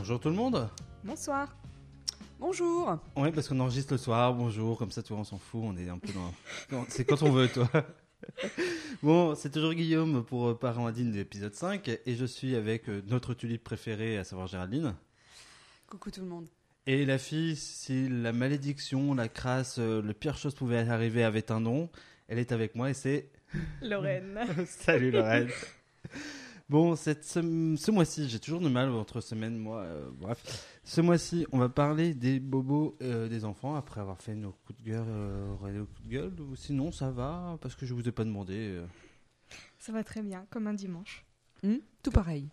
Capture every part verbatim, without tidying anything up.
Bonjour tout le monde. Bonsoir. Bonjour. Oui, parce qu'on enregistre le soir, bonjour, comme ça, toi, on s'en fout, on est un peu dans... C'est quand on veut, toi. Bon, c'est toujours Guillaume pour Paranadine de l'épisode cinq, et je suis avec notre tulipe préférée, à savoir Géraldine. Coucou tout le monde. Et la fille, si la malédiction, la crasse, le pire chose pouvait arriver avait un nom, elle est avec moi et c'est... Lorraine. Salut Lorraine. Bon, cette, ce, ce mois-ci, j'ai toujours du mal entre semaine, mois, euh, bref. Ce mois-ci, on va parler des bobos euh, des enfants après avoir fait nos coups de gueule, euh, nos coups de gueule, ou sinon ça va, parce que je vous ai pas demandé. Euh. Ça va très bien, comme un dimanche. Mmh, tout pareil.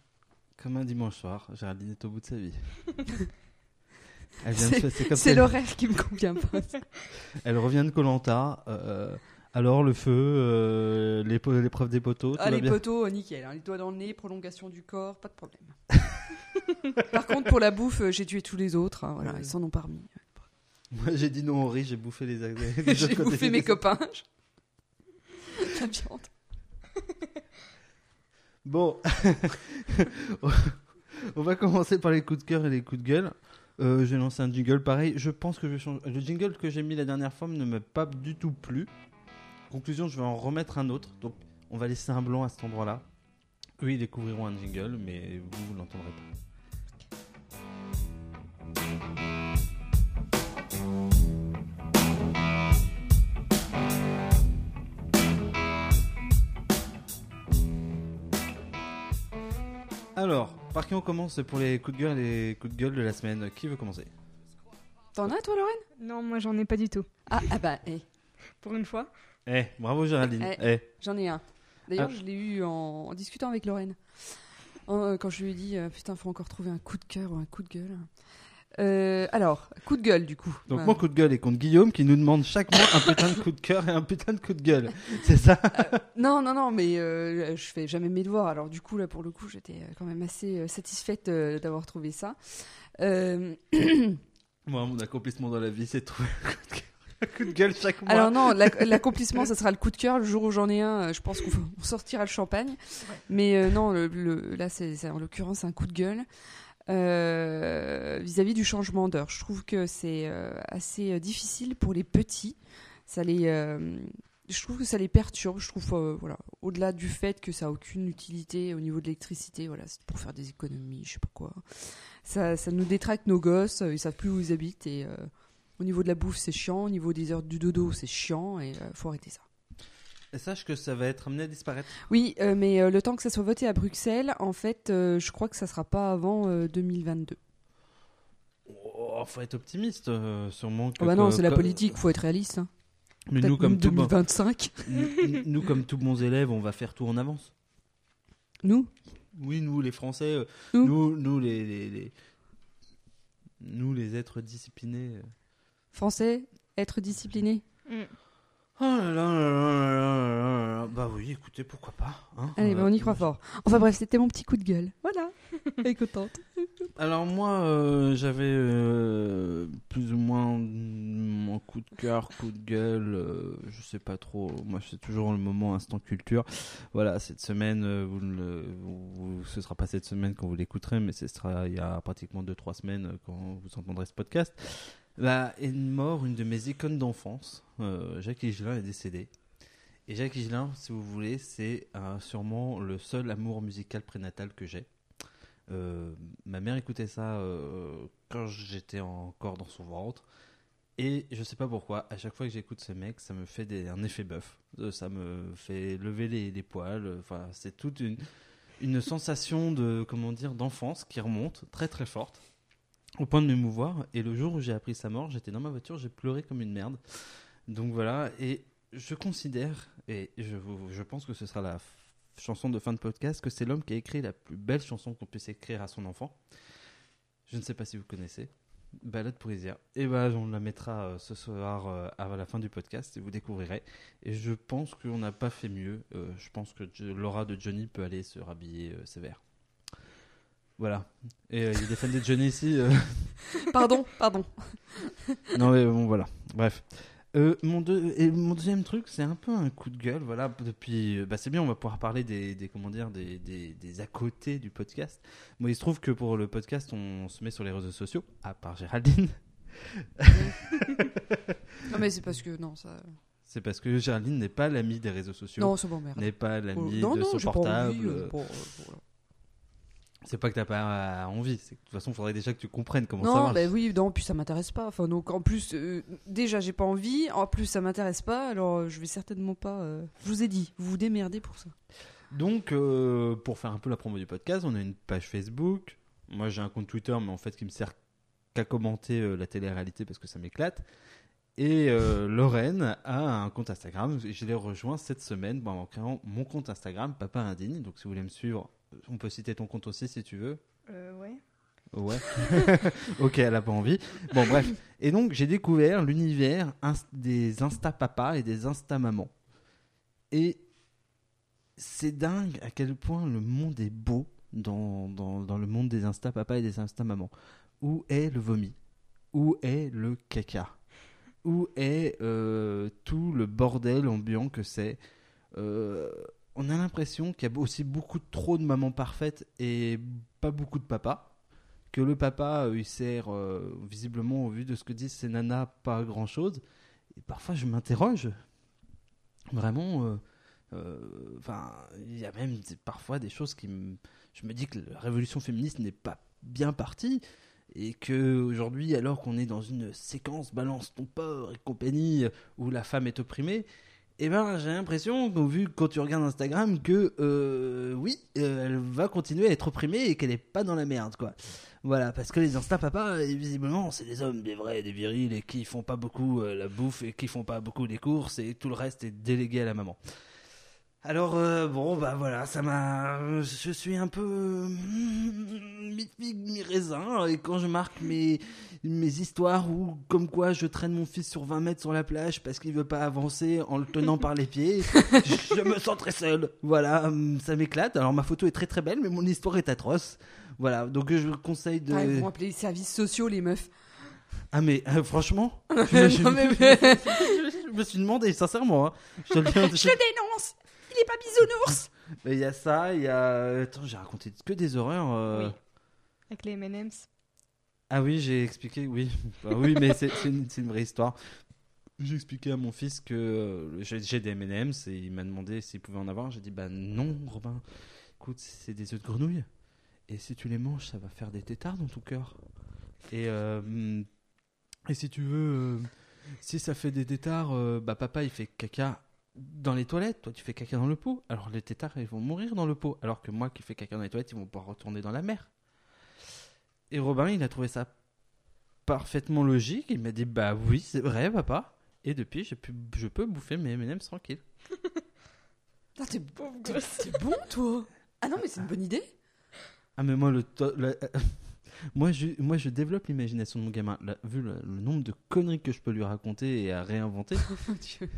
Comme un dimanche soir, Géraldine est au bout de sa vie. Elle vient c'est de, c'est, comme c'est l'horaire qui me convient pas. Elle revient de Koh-Lanta. Euh, alors le feu, euh, les po- l'épreuve des poteaux. Ah les bien poteaux, nickel. Hein, les doigts dans le nez, prolongation du corps, pas de problème. Par contre pour la bouffe, j'ai tué tous les autres. Hein, voilà, ouais. Ils s'en ont parmi. Moi j'ai dit non au riz, j'ai bouffé les. les j'ai bouffé mes copains. La viande. Bon, on va commencer par les coups de cœur et les coups de gueule. Euh, j'ai lancé un jingle pareil. Je pense que je change. Le jingle que j'ai mis la dernière fois ne m'a pas du tout plu. Conclusion, je vais en remettre un autre. Donc, on va laisser un blanc à cet endroit-là. Eux, ils découvriront un jingle, mais vous, vous l'entendrez pas. Alors, par qui on commence pour les coups de gueule et les coups de gueule de la semaine ? Qui veut commencer ? T'en as toi, Lorraine ? Non, moi j'en ai pas du tout. Ah, ah bah, eh. Pour une fois. Eh, bravo Géraldine. Eh, eh. J'en ai un. D'ailleurs, ah. je l'ai eu en, en discutant avec Lorraine. En, euh, quand je lui ai dit, euh, putain, faut encore trouver un coup de cœur ou un coup de gueule. Euh, alors, coup de gueule du coup. Donc, bah, mon coup de gueule est contre Guillaume qui nous demande chaque mois un putain de coup de cœur et un putain de coup de gueule. C'est ça ? euh, Non, non, non, mais euh, je fais jamais mes devoirs. Alors, du coup, là pour le coup, j'étais quand même assez satisfaite euh, d'avoir trouvé ça. Euh... Moi, mon accomplissement dans la vie, c'est de trouver un coup de cœur. Un coup de gueule chaque mois. Alors non, l'ac- l'accomplissement, ça sera le coup de cœur. Le jour où j'en ai un, je pense qu'on on sortira le champagne. Mais euh, non, le, le, là, c'est, c'est en l'occurrence un coup de gueule euh, vis-à-vis du changement d'heure. Je trouve que c'est euh, assez difficile pour les petits. Ça les, euh, je trouve que ça les perturbe. Je trouve, euh, voilà, au-delà du fait que ça n'a aucune utilité au niveau de l'électricité, voilà, c'est pour faire des économies, je sais pas quoi. Ça, ça nous détraque nos gosses. Ils savent plus où ils habitent et. Euh, Au niveau de la bouffe, c'est chiant. Au niveau des heures du dodo, c'est chiant. Et il euh, faut arrêter ça. Et sache que ça va être amené à disparaître. Oui, euh, mais euh, le temps que ça soit voté à Bruxelles, en fait, euh, je crois que ça ne sera pas avant euh, deux mille vingt-deux. Il oh, faut être optimiste, euh, sûrement. Que, oh bah non, que, c'est que, la politique, il faut être réaliste. Hein. Mais nous comme, tout bon, nous, nous, comme tous bons élèves, on va faire tout en avance. Nous ? Oui, nous, les Français. Euh, nous, nous, nous, les, les, les... nous, les êtres disciplinés... Euh... Français, être discipliné. Mm. Oh là là là là là là. Bah oui, écoutez, pourquoi pas. Hein, allez, on, bah on y croit fort. Enfin bref, c'était mon petit coup de gueule. Voilà. Et contente. Alors moi, euh, j'avais euh, plus ou moins mon coup de cœur, coup de gueule, euh, je sais pas trop. Moi, c'est toujours le moment instant culture. Voilà, cette semaine, euh, vous le, vous, ce sera pas cette semaine quand vous l'écouterez, mais ce sera il y a pratiquement deux trois semaines quand vous entendrez ce podcast. Bah, est mort une de mes icônes d'enfance, euh, Jacques Higelin est décédé. Et Jacques Higelin, si vous voulez, c'est euh, sûrement le seul amour musical prénatal que j'ai. Euh, ma mère écoutait ça euh, quand j'étais encore dans son ventre. Et je sais pas pourquoi, à chaque fois que j'écoute ce mec, ça me fait des, un effet bœuf. Euh, ça me fait lever les, les poils. Enfin, c'est toute une, une sensation de, comment dire, d'enfance qui remonte très très forte. Au point de m'émouvoir, et le jour où j'ai appris sa mort, j'étais dans ma voiture, j'ai pleuré comme une merde. Donc voilà, et je considère, et je, je pense que ce sera la f- chanson de fin de podcast, que c'est l'homme qui a écrit la plus belle chanson qu'on puisse écrire à son enfant. Je ne sais pas si vous connaissez, Ballade pour Izia. Et bah, on la mettra euh, ce soir euh, à la fin du podcast, et vous découvrirez. Et je pense qu'on n'a pas fait mieux, euh, je pense que je, l'aura de Johnny peut aller se rhabiller euh, sévère. Voilà. Et euh, il y a des fans de Johnny ici. Euh... Pardon, pardon. Non mais bon, voilà. Bref. Euh, mon, deux, et mon deuxième truc, c'est un peu un coup de gueule. Voilà, depuis, bah c'est bien, on va pouvoir parler des, des comment dire, des, des, des à côté du podcast. Moi, bon, il se trouve que pour le podcast, on se met sur les réseaux sociaux, à part Géraldine. Non, mais c'est parce que non, ça. C'est parce que Géraldine n'est pas l'amie des réseaux sociaux. Non, c'est bon, merde. N'est pas l'amie oh, de son portable. Envie, euh, pour, euh, pour... C'est pas que t'as pas envie, c'est que de toute façon, il faudrait déjà que tu comprennes comment non, ça marche. Bah oui, non, puis ça m'intéresse pas. Enfin, donc, en plus, euh, déjà, j'ai pas envie, en plus, ça m'intéresse pas, alors euh, je vais certainement pas. Euh... Je vous ai dit, vous vous démerdez pour ça. Donc, euh, pour faire un peu la promo du podcast, on a une page Facebook. Moi, j'ai un compte Twitter, mais en fait, qui me sert qu'à commenter euh, la télé-réalité parce que ça m'éclate. Et euh, Lorraine a un compte Instagram. Je l'ai rejoint cette semaine bon, en créant mon compte Instagram, Papa Indigne. Donc, si vous voulez me suivre, on peut citer ton compte aussi si tu veux. Euh, ouais. Ouais. Ok, elle n'a pas envie. Bon, bref. Et donc, j'ai découvert l'univers inst- des Insta-papas et des Insta-mamans. Et c'est dingue à quel point le monde est beau dans, dans, dans le monde des Insta-papas et des Insta-mamans. Où est le vomi ? Où est le caca ? Où est euh, tout le bordel ambiant que c'est. Euh, on a l'impression qu'il y a aussi beaucoup trop de mamans parfaites et pas beaucoup de papas. Que le papa, euh, il sert euh, visiblement, au vu de ce que disent ces nanas, pas grand-chose. Et parfois, je m'interroge. Vraiment, euh, euh, il y a même des, parfois des choses qui me... Je me dis que la révolution féministe n'est pas bien partie. Et qu'aujourd'hui, alors qu'on est dans une séquence balance ton porc et compagnie où la femme est opprimée, eh ben, j'ai l'impression, au vu quand tu regardes Instagram, que euh, oui, euh, elle va continuer à être opprimée et qu'elle n'est pas dans la merde, quoi. Voilà, parce que les Insta-papas, visiblement, c'est des hommes, des vrais, des virils et qui font pas beaucoup euh, la bouffe et qui font pas beaucoup les courses et tout le reste est délégué à la maman. Alors, euh, bon, bah voilà, ça m'a... Je suis un peu... Euh, mi-figue, mi-raisin. Et quand je marque mes, mes histoires où, comme quoi, je traîne mon fils sur vingt mètres sur la plage parce qu'il veut pas avancer en le tenant par les pieds, je me sens très seul. Voilà, ça m'éclate. Alors, ma photo est très très belle, mais mon histoire est atroce. Voilà, donc je vous conseille de... Ah, ils vont appeler les services sociaux, les meufs. Ah, mais euh, franchement, je, non, mais... je me suis demandé, sincèrement. Hein, je, le... je dénonce. Il est pas bisounours. Il y a ça, il y a... Attends, j'ai raconté que des horreurs. Euh... Oui, avec les M and M's. Ah oui, j'ai expliqué, oui. Bah oui, mais c'est, c'est, une, c'est une vraie histoire. J'ai expliqué à mon fils que euh, j'ai, j'ai des M and M's et il m'a demandé s'il pouvait en avoir. J'ai dit, bah non, Robin, écoute, c'est des œufs de grenouille. Et si tu les manges, ça va faire des tétards dans ton cœur. Et, euh, et si tu veux, euh, si ça fait des tétards, euh, bah papa, il fait caca dans les toilettes, toi tu fais caca dans le pot, alors les tétards ils vont mourir dans le pot, alors que moi qui fais caca dans les toilettes ils vont pouvoir retourner dans la mer. Et Robin il a trouvé ça parfaitement logique, il m'a dit bah oui c'est vrai papa, et depuis je peux, je peux bouffer mes M and M's tranquille. Non, t'es bon, t'es, t'es bon toi. Ah non mais c'est une bonne idée. Ah mais moi le, to- le euh, moi, je, moi je développe l'imagination de mon gamin, là, vu le, le nombre de conneries que je peux lui raconter et à réinventer. Oh Dieu.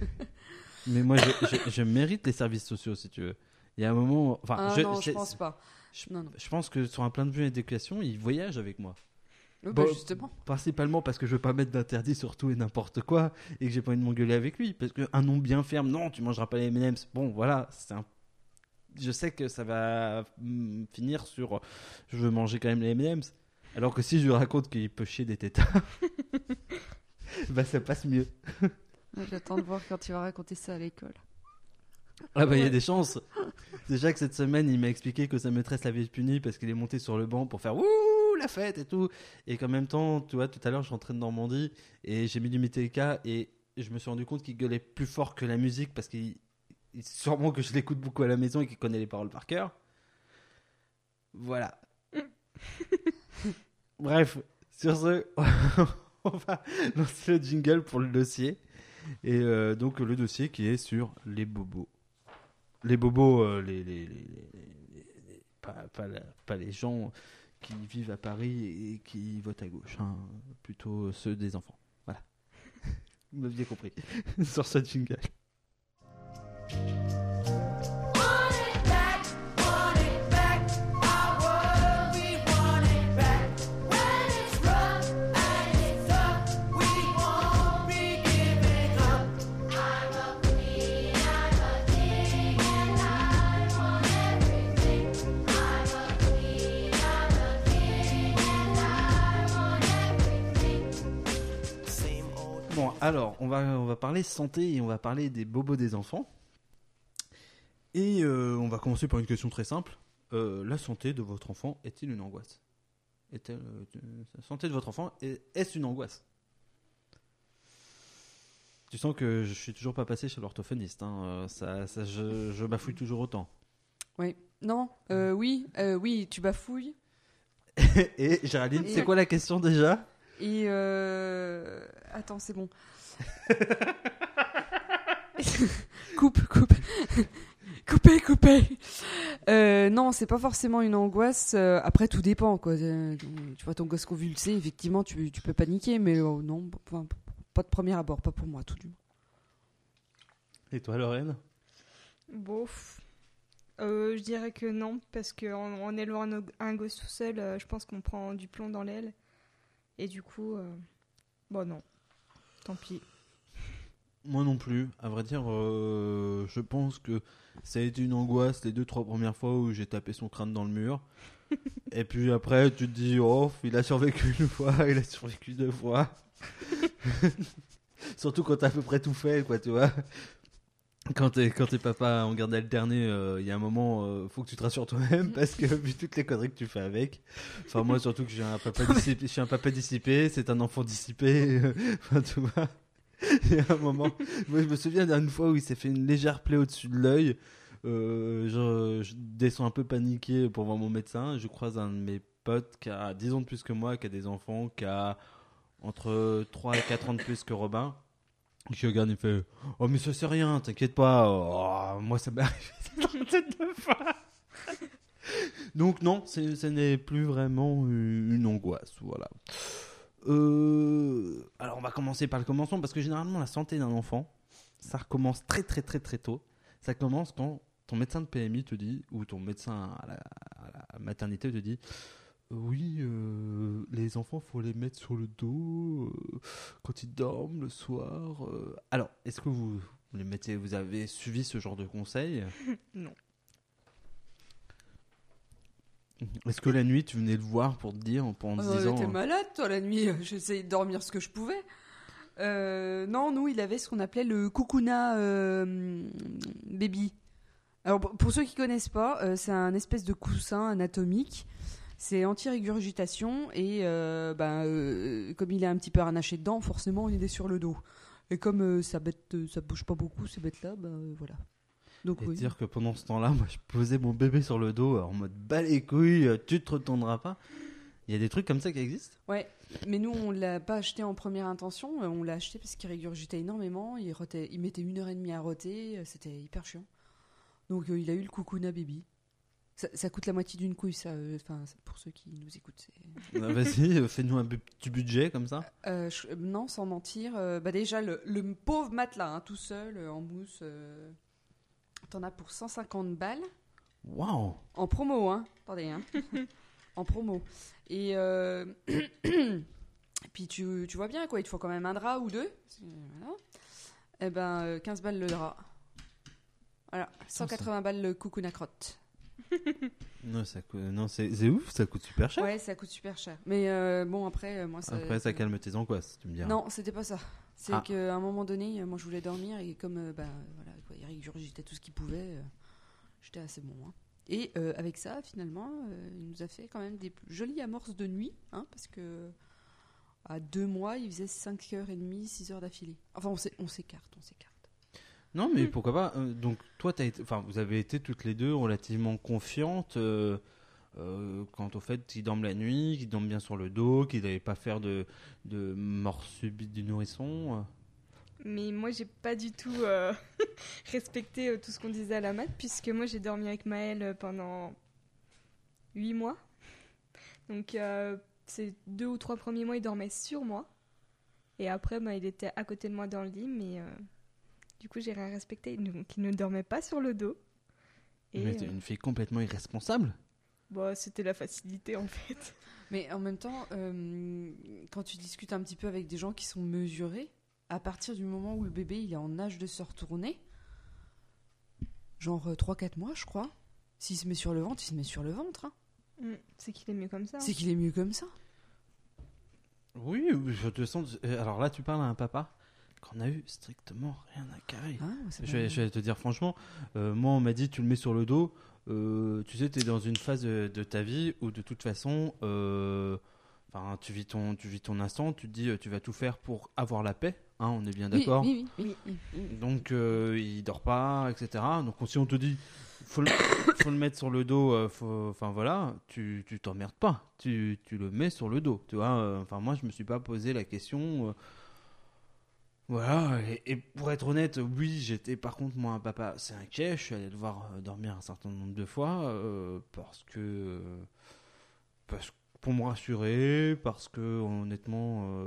Mais moi, je, je, je mérite les services sociaux, si tu veux. Il y a un moment... Enfin, ah je, non, je pense pas. Je, non, non. Je pense que sur un plein de vue d'éducation, ils voyagent avec moi. Oui, bon, bah justement. Principalement parce que je veux pas mettre d'interdit sur tout et n'importe quoi et que j'ai pas envie de m'engueuler avec lui. Parce qu'un nom bien ferme, non, tu mangeras pas les M and M's. Bon, voilà, c'est un... Je sais que ça va finir sur... Je veux manger quand même les M and M's. Alors que si je lui raconte qu'il peut chier des tétards, bah ça passe mieux. J'attends de voir quand tu vas raconter ça à l'école. Ah bah il y a des chances. Déjà que cette semaine il m'a expliqué que sa maîtresse l'avait puni parce qu'il est monté sur le banc pour faire ouh la fête et tout. Et qu'en même temps tu vois tout à l'heure je suis en train de Normandie et j'ai mis du Metallica et je me suis rendu compte qu'il gueulait plus fort que la musique parce qu'il sûrement que je l'écoute beaucoup à la maison et qu'il connaît les paroles par cœur. Voilà. Bref, sur ce on va lancer le jingle pour le dossier. Et euh, donc le dossier qui est sur les bobos. Les bobos, euh, les, les, les, les, les, pas, pas, la, pas les gens qui vivent à Paris et qui votent à gauche, hein, plutôt ceux des enfants. Voilà. Vous m'aviez compris. Sur ce jingle. Bon, alors, on va, on va parler santé et on va parler des bobos des enfants. Et euh, on va commencer par une question très simple. Euh, la santé de votre enfant est-il une angoisse ? Est-elle, euh, la santé de votre enfant est, est-ce une angoisse ? Tu sens que je suis toujours pas passé chez l'orthophoniste, hein. ça, ça, je, je bafouille toujours autant. Oui, non, euh, oui, euh, oui, tu bafouilles. Et Géraldine, et... c'est quoi la question déjà ? Et euh... attends, c'est bon. coupe, coupe, coupez, coupez. Euh, non, c'est pas forcément une angoisse. Après, tout dépend, quoi. Tu vois ton gosse convulsé, effectivement, tu, tu peux paniquer, mais oh, non. Enfin, pas de premier abord, pas pour moi, tout du moins. Et toi, Lorraine ? Bof. Euh, je dirais que non, parce qu'en en élevant un, un gosse tout seul, euh, je pense qu'on prend du plomb dans l'aile. Et du coup, euh, bon non, tant pis. Moi non plus, à vrai dire, euh, je pense que ça a été une angoisse les deux, trois premières fois où j'ai tapé son crâne dans le mur. Et puis après, tu te dis, oh, il a survécu une fois, il a survécu deux fois. Surtout quand t'as à peu près tout fait, quoi, tu vois. Quand t'es, quand t'es papa en garde alternée, il euh, y a un moment, euh, faut que tu te rassures toi-même parce que vu toutes les conneries que tu fais avec. Enfin, moi, surtout que je suis un papa dissipé, je suis un papa dissipé, c'est un enfant dissipé. Euh, enfin, tu vois. Il y a un moment. Moi, je me souviens d'une fois où il s'est fait une légère plaie au-dessus de l'œil. Euh, je, je descends un peu paniqué pour voir mon médecin. Je croise un de mes potes qui a dix ans de plus que moi, qui a des enfants, qui a entre trois et quatre ans de plus que Robin. Qui regarde, il fait « Oh, mais ça c'est rien, t'inquiète pas, oh, moi ça m'est arrivé trente-deux fois. » Donc non, c'est, ça n'est plus vraiment une angoisse, voilà. Euh, alors on va commencer par le commencement, parce que généralement la santé d'un enfant, ça recommence très très très très tôt. Ça commence quand ton médecin de P M I te dit, ou ton médecin à la, à la maternité te dit... Oui, euh, les enfants, faut les mettre sur le dos euh, quand ils dorment le soir. Euh. Alors, est-ce que vous les mettez, vous avez suivi ce genre de conseils ? Non. Est-ce que la nuit, tu venais le voir pour te dire, en te euh, disant... T'es malade, toi, la nuit. J'essayais de dormir ce que je pouvais. Euh, non, nous, il avait ce qu'on appelait le Cocoonababy. Alors, pour ceux qui connaissent pas, euh, c'est un espèce de coussin anatomique. C'est anti-régurgitation et euh, bah, euh, comme il est un petit peu harnaché dedans, forcément il est sur le dos. Et comme euh, ça bête, euh, ça bouge pas beaucoup ces bêtes-là, bah, euh, voilà. Donc, et oui. Dire que pendant ce temps-là, moi je posais mon bébé sur le dos en mode bas les couilles, tu te retourneras pas. Il y a des trucs comme ça qui existent ? Ouais, mais nous on l'a pas acheté en première intention, on l'a acheté parce qu'il régurgitait énormément, il, rotait, il mettait une heure et demie à roter, c'était hyper chiant. Donc euh, il a eu le Cocoonababy. Ça, ça coûte la moitié d'une couille, ça. Enfin, euh, pour ceux qui nous écoutent, c'est... Ah, vas-y, euh, fais-nous un petit budget comme ça. Euh, je, non, sans mentir. Euh, bah déjà, le, le pauvre matelas, hein, tout seul, euh, en mousse, euh, t'en as pour cent cinquante balles. Waouh ! En promo, hein. Attendez, hein. En promo. Et euh, puis, tu, tu vois bien, quoi. Il te faut quand même un drap ou deux. Voilà. Eh ben, euh, quinze balles le drap. Voilà, cent quatre-vingts balles le Cocoonababy. Non, ça coûte... non c'est... c'est ouf, ça coûte super cher. Ouais, ça coûte super cher. Mais euh, bon, après, euh, moi ça. Après, ça calme tes angoisses, tu me diras. Non, c'était pas ça. C'est ah. qu'à un moment donné, moi je voulais dormir et comme euh, bah, voilà, quoi, il régurgitait tout ce qu'il pouvait, euh, j'étais assez bon. Hein. Et euh, avec ça, finalement, euh, il nous a fait quand même des jolies amorces de nuit, hein, parce que à deux mois, il faisait cinq heures trente, six heures d'affilée. Enfin, on, s'est... on s'écarte, on s'écarte. Non, mais pourquoi pas. Donc, toi, t'as été, enfin, vous avez été toutes les deux relativement confiantes euh, euh, quant au fait qu'ils dorment la nuit, qu'ils dorment bien sur le dos, qu'ils n'avaient pas faire de, de mort subite du nourrisson. Mais moi, j'ai pas du tout euh, respecté euh, tout ce qu'on disait à la mat, puisque moi, j'ai dormi avec Maël pendant huit mois. Donc, euh, ces deux ou trois premiers mois, il dormait sur moi. Et après, bah, il était à côté de moi dans le lit, mais... Euh... Du coup, j'ai rien respecté. Donc, il ne dormait pas sur le dos. Et mais t'es une fille complètement irresponsable. Bah, c'était la facilité, en fait. Mais en même temps, euh, quand tu discutes un petit peu avec des gens qui sont mesurés, à partir du moment où le bébé il est en âge de se retourner, genre trois à quatre mois, je crois, s'il se met sur le ventre, il se met sur le ventre. Hein. Mmh, c'est qu'il est mieux comme ça. Hein. C'est qu'il est mieux comme ça. Oui, je te sens... Alors là, tu parles à un papa qu'on a eu strictement rien à carrer. Ah, je, vais, je vais te dire franchement, euh, moi on m'a dit tu le mets sur le dos, euh, tu sais t'es dans une phase de, de ta vie où de toute façon euh, tu, vis ton, tu vis ton instant, tu te dis tu vas tout faire pour avoir la paix. Hein, on est bien d'accord. Oui, oui, oui, oui, oui. Donc euh, il dort pas, et cetera. Donc si on te dit faut le, faut le mettre sur le dos, enfin euh, voilà, tu tu t'emmerdes pas, tu tu le mets sur le dos, tu vois. Enfin euh, moi je me suis pas posé la question, euh, voilà. Et, et pour être honnête, oui j'étais par contre moi un papa, c'est inquiet. Je suis allé devoir dormir un certain nombre de fois euh, parce que euh, parce pour me rassurer, parce que honnêtement. Euh,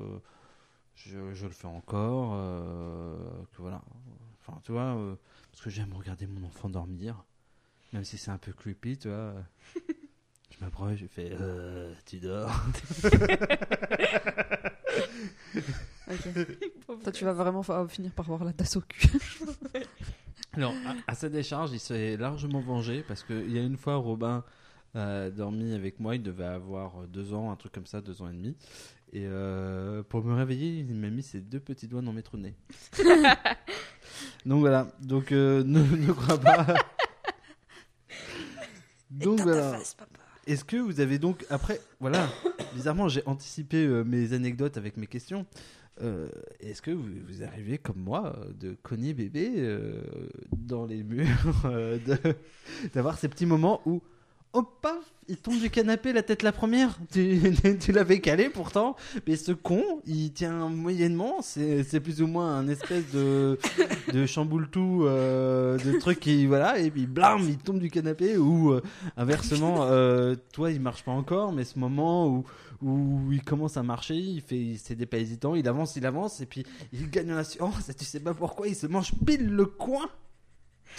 Je, je le fais encore, euh, que voilà. Enfin, tu vois, euh, parce que j'aime regarder mon enfant dormir, même si c'est un peu creepy, tu vois. Je m'approche, je fais euh, tu dors. Okay. Toi, tu vas vraiment fa- finir par avoir la tasse au cul. Alors, à, à sa décharge, il s'est largement vengé parce qu'il y a une fois, Robin a dormi avec moi, il devait avoir deux ans, un truc comme ça, deux ans et demi. Et euh, pour me réveiller, il m'a mis ses deux petits doigts dans mes trous de nez. Donc voilà, donc euh, ne, ne crois pas. Donc voilà. Face, est-ce que vous avez donc, après, voilà, bizarrement, j'ai anticipé euh, mes anecdotes avec mes questions. Euh, est-ce que vous, vous arrivez, comme moi, de cogner bébé euh, dans les murs, euh, de, d'avoir ces petits moments où. Oh paf, il tombe du canapé, la tête la première. Tu, tu l'avais calé pourtant, mais ce con, il tient moyennement. C'est, c'est plus ou moins un espèce de, de chamboule-tout, euh, de truc qui, voilà, et puis blam, il tombe du canapé. Ou euh, inversement, euh, toi, il marche pas encore, mais ce moment où, où il commence à marcher, il fait, c'est des pas hésitants, il avance, il avance, et puis il gagne en assurance. Et tu sais pas pourquoi, il se mange pile le coin.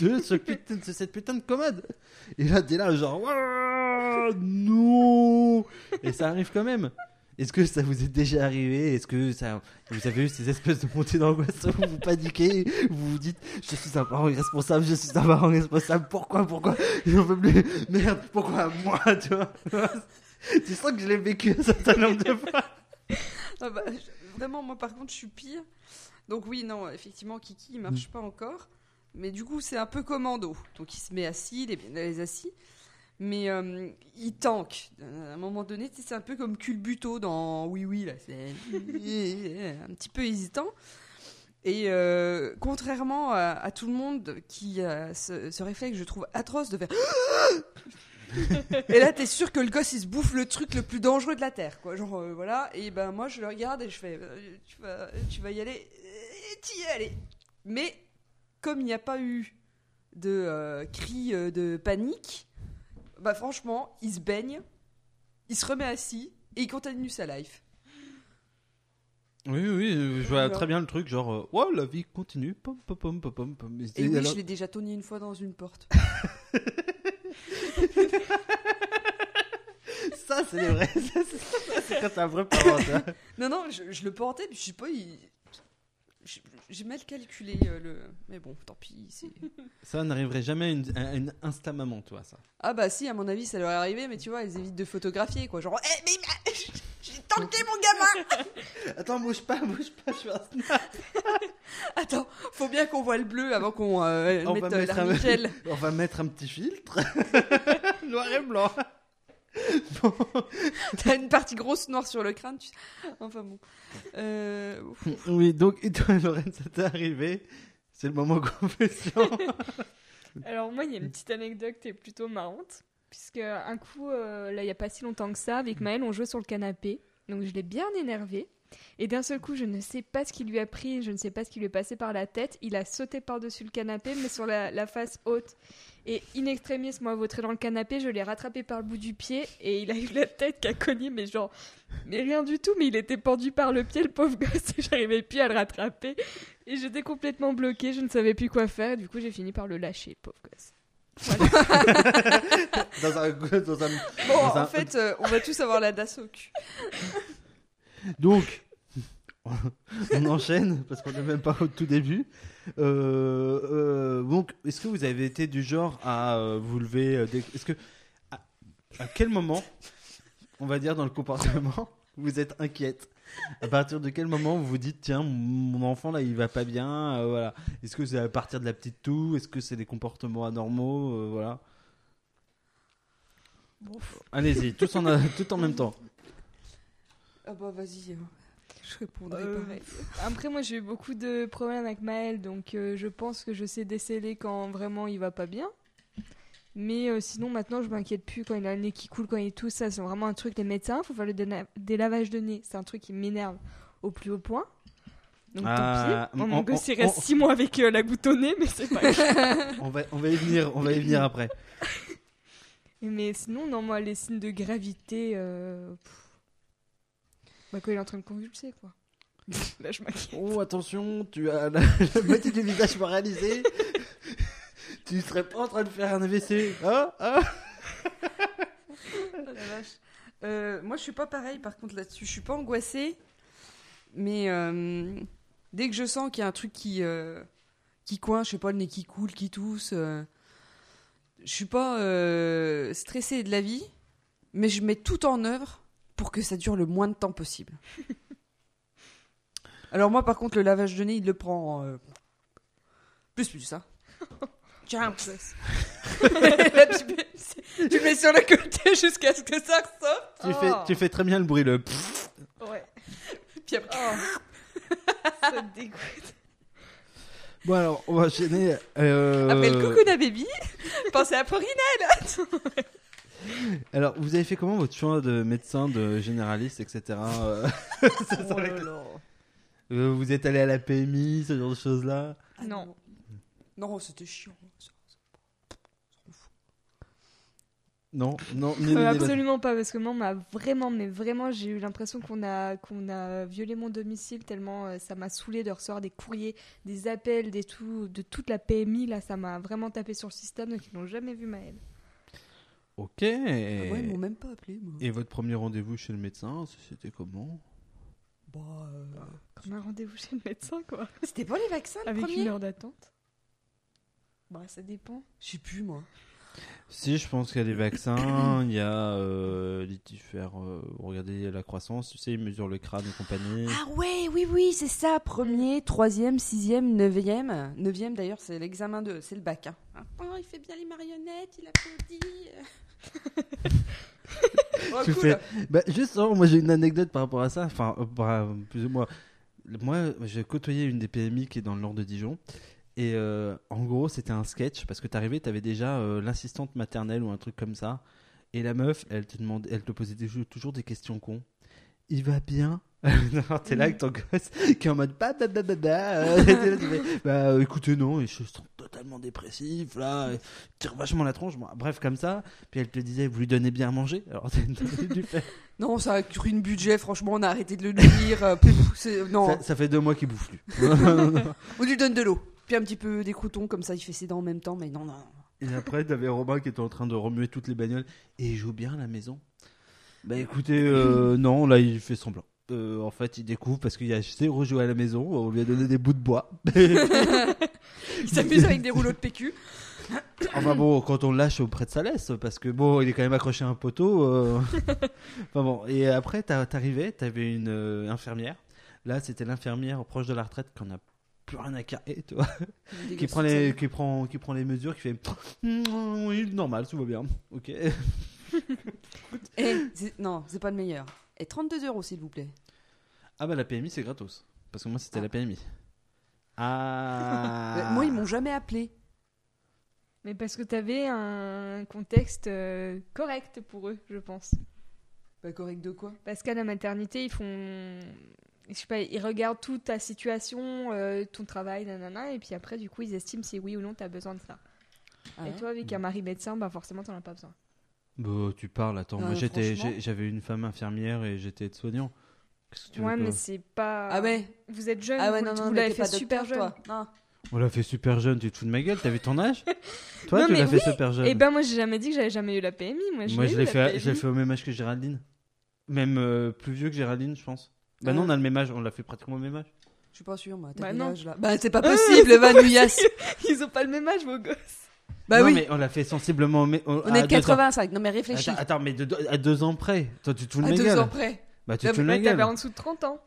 De, ce putain, de cette putain de commode. Et là, t'es là, genre, non. Et ça arrive quand même. Est-ce que ça vous est déjà arrivé ? Est-ce que ça, vous avez eu ces espèces de montées d'angoisse où vous paniquez, où vous vous dites, je suis un parent irresponsable, je suis un parent irresponsable, pourquoi, pourquoi ? Et on peut plus, merde, pourquoi moi, tu vois ? Tu sens que je l'ai vécu un certain nombre de fois. Ah bah, je, vraiment, moi par contre, je suis pire. Donc oui, non, effectivement, Kiki, il marche pas encore. Mais du coup, c'est un peu commando. Donc, il se met assis, il est bien les assis. Mais euh, il tank. À un moment donné, tu sais, c'est un peu comme Culbuto dans Oui, oui, là. C'est un petit peu hésitant. Et euh, contrairement à, à tout le monde qui a ce, ce réflexe, je trouve atroce de faire. Et là, t'es sûr que le gosse, il se bouffe le truc le plus dangereux de la Terre, quoi. Genre, euh, voilà. Et ben, moi, je le regarde et je fais Tu vas, tu vas y aller. Tu y allais. Mais. Comme il n'y a pas eu de euh, cri euh, de panique, bah franchement, il se baigne, il se remet assis et il continue sa life. Oui, oui, je vois très bien le truc, genre, wow, la vie continue, pom, pom, pom, pom, pom. Et, et oui, alors... je l'ai déjà togné une fois dans une porte. Ça, c'est les vrais, ça, c'est, ça, c'est quand c'est un vrai parent. Hein. Non, non, je, je le portais, puis je sais pas, il... J'ai mal calculé euh, le... Mais bon, tant pis. C'est... Ça n'arriverait jamais à une, à une insta-maman, toi, ça. Ah bah si, à mon avis, ça leur est arrivé, mais tu vois, elles évitent de photographier, quoi. Genre, hé, eh, mais j'ai tanké mon gamin. Attends, bouge pas, bouge pas, je suis un snap. Attends, faut bien qu'on voit le bleu avant qu'on euh, on mette euh, l'armichel. Un... On va mettre un petit filtre. Noir et blanc. Bon. T'as une partie grosse noire sur le crâne, tu... enfin bon. Euh... Oui, donc et toi, Lorraine, ça t'est arrivé ? C'est le moment confession. Alors moi, il y a une petite anecdote qui est plutôt marrante, puisque un coup, euh, là, il y a pas si longtemps que ça, avec Maël, on jouait sur le canapé, donc je l'ai bien énervé. Et d'un seul coup, je ne sais pas ce qui lui a pris, je ne sais pas ce qui lui est passé par la tête. Il a sauté par-dessus le canapé, mais sur la, la face haute. Et in extremis, moi, vautré dans le canapé, je l'ai rattrapé par le bout du pied. Et il a eu la tête qui a cogné, mais genre, mais rien du tout. Mais il était pendu par le pied, le pauvre gosse. Et j'arrivais plus à le rattraper. Et j'étais complètement bloquée, je ne savais plus quoi faire. Du coup, j'ai fini par le lâcher, pauvre gosse. Voilà. dans un, dans un, bon, dans en un... fait, euh, on va tous avoir la dasse au cul. Donc, on enchaîne parce qu'on n'est même pas au tout début. Euh, euh, donc, est-ce que vous avez été du genre à euh, vous lever euh, des... Est-ce que à, à quel moment, on va dire dans le comportement, Vous êtes inquiète. À partir de quel moment vous vous dites tiens, mon enfant là il va pas bien, euh, voilà. Est-ce que c'est à partir de la petite toux? Est-ce que c'est des comportements anormaux, euh, voilà. Bon. Allez-y, tous en, tout en même temps. Ah bah vas-y, je répondrai euh... pareil. Après moi j'ai eu beaucoup de problèmes avec Maël, donc euh, je pense que je sais déceler quand vraiment il va pas bien. Mais euh, sinon maintenant je m'inquiète plus quand il a le nez qui coule, quand il est tout ça, c'est vraiment un truc, les médecins, il faut faire le déla- des lavages de nez, c'est un truc qui m'énerve au plus haut point. Donc ah, tant pis, mon gosse il reste six mois avec euh, la goutte au nez, mais c'est pas grave. on, va, on va y venir, on va y venir après. Mais sinon, non, moi les signes de gravité, euh, bah, quand il est en train de convulser quoi. Là je m'inquiète. Oh attention, tu as la, la moitié du visage paralysé. Tu serais pas en train de faire un A V C, hein, hein? Oh la vache. Euh, moi, je suis pas pareil, par contre, là-dessus. Je suis pas angoissée, mais euh, dès que je sens qu'il y a un truc qui, euh, qui coince, je sais pas, le nez qui coule, qui tousse, euh, je suis pas euh, stressée de la vie, mais je mets tout en œuvre pour que ça dure le moins de temps possible. Alors moi, par contre, le lavage de nez, il le prend euh, plus plus, ça. Hein. Tu le mets sur le côté jusqu'à ce que ça ressorte. Tu, oh. fais, tu fais très bien le bruit, le pfff. Ouais. Puis après, oh. Ça te dégoûte. Bon, alors, on va enchaîner. Euh... Après le Cocoonababy, pensez à Paranadine. Alors, vous avez fait comment votre choix de médecin, de généraliste, et cetera. Ça oh là là. Euh, vous êtes allé à la P M I, ce genre de choses-là? Ah, non. non. Non, c'était chiant. Non, non, non, euh, absolument pas, parce que moi, on m'a vraiment, mais vraiment, j'ai eu l'impression qu'on a, qu'on a violé mon domicile tellement euh, ça m'a saoulée de recevoir des courriers, des appels, des tout, de toute la P M I là, ça m'a vraiment tapé sur le système, donc ils n'ont jamais vu Maëlle. Ok. Ah ouais, ils m'ont même pas appelé. Moi. Et votre premier rendez-vous chez le médecin, c'était comment? Bah, euh... comme un rendez-vous chez le médecin quoi. C'était pas les vaccins le Avec premier. Avec une heure d'attente. Bah, ça dépend. Je sais plus, moi. Si, je pense qu'il y a des vaccins, il y a euh, les diffères, euh, regardez la croissance, tu sais, ils mesurent le crâne et compagnie. Ah ouais, oui, oui, c'est ça. Premier, troisième, sixième, neuvième. Neuvième, d'ailleurs, c'est l'examen de... C'est le bac, hein. Oh, il fait bien les marionnettes, il applaudit. Oh, cool. Fais... Bah, juste, hein, moi, j'ai une anecdote par rapport à ça. Enfin, euh, bah, plus ou moins. Moi, j'ai côtoyé une des P M I qui est dans le nord de Dijon. Et euh, en gros, c'était un sketch parce que t'arrivais, t'avais déjà euh, l'assistante maternelle ou un truc comme ça. Et la meuf, elle te demandait, elle te posait des, toujours des questions cons. Il va bien? Non, t'es là avec ton gosse qui est en mode bah, bah, bah, bah, bah. Bah écoutez, non, je suis totalement dépressif là, et tire vachement la tronche. Bon, bref, comme ça. Puis elle te disait, vous lui donnez bien à manger? Alors t'as dû faire. Non, ça ruine budget, franchement, on a arrêté de le dire. Pff, non. Ça, ça fait deux mois qu'il bouffe lui. On lui donne de l'eau. Puis un petit peu des croutons, comme ça il fait ses dents en même temps, mais non, non. Et après, t'avais Robin qui était en train de remuer toutes les bagnoles. Et il joue bien à la maison? Bah écoutez, euh, non, là il fait semblant. Euh, en fait, il découvre parce qu'il y a zéro jouet à la maison, on lui a donné des bouts de bois. Il s'amuse avec des rouleaux de P Q. Enfin bon, quand on le lâche auprès de sa laisse, parce que bon, il est quand même accroché à un poteau. Euh... Enfin bon, et après, t'arrivais, t'avais une euh, infirmière. Là, c'était l'infirmière proche de la retraite qu'on a. Plus rien à carrer, tu vois, qui prend les qui prend qui prend les mesures, qui fait oui normal, tout va bien, ok. Et c'est, non, c'est pas le meilleur. Et trente-deux euros s'il vous plaît. Ah bah la P M I c'est gratos, parce que moi c'était ah. la P M I. Ah. Moi ils m'ont jamais appelé. Mais parce que t'avais un contexte euh, correct pour eux, je pense. Pas correct de quoi? Parce qu'à la maternité ils font. Je sais pas, ils regardent toute ta situation, euh, ton travail, nanana, et puis après, du coup, ils estiment si oui ou non t'as besoin de ça. Ah et ouais. Toi, avec un mari médecin, bah forcément, t'en as pas besoin. Bah, tu parles, attends. Non, moi, j'étais, j'avais une femme infirmière et j'étais aide-soignant. Qu'est-ce que tu ouais, veux mais que... c'est pas. Ah ouais. Vous êtes jeune, ah ouais, vous, non, non, vous l'avez fait super jeune. Toi. Non. On l'a fait super jeune, tu te fous de ma gueule, t'as vu ton âge? Toi, non, tu l'as oui. fait super jeune. Et eh ben, moi, j'ai jamais dit que j'avais jamais eu la P M I. Moi, moi je l'ai fait, je l'ai fait au même âge que Géraldine. Même euh, plus vieux que Géraldine, je pense. Bah ouais. Non, on a le même âge, on l'a fait pratiquement au même âge. Je suis pas sûre, moi, t'as bah quel âge là? Bah c'est pas possible, Vanouillas. Ils ont pas le même âge, vos gosses. Bah non, oui. Mais on l'a fait sensiblement. On, on est de quatre-vingt-cinq, ans. Non mais réfléchis. Attends, attends mais de, à deux ans près. Toi, tu te fous de ma gueule. À deux ans près. Bah, tu te fous de ma gueule. T'avais en dessous de trente ans.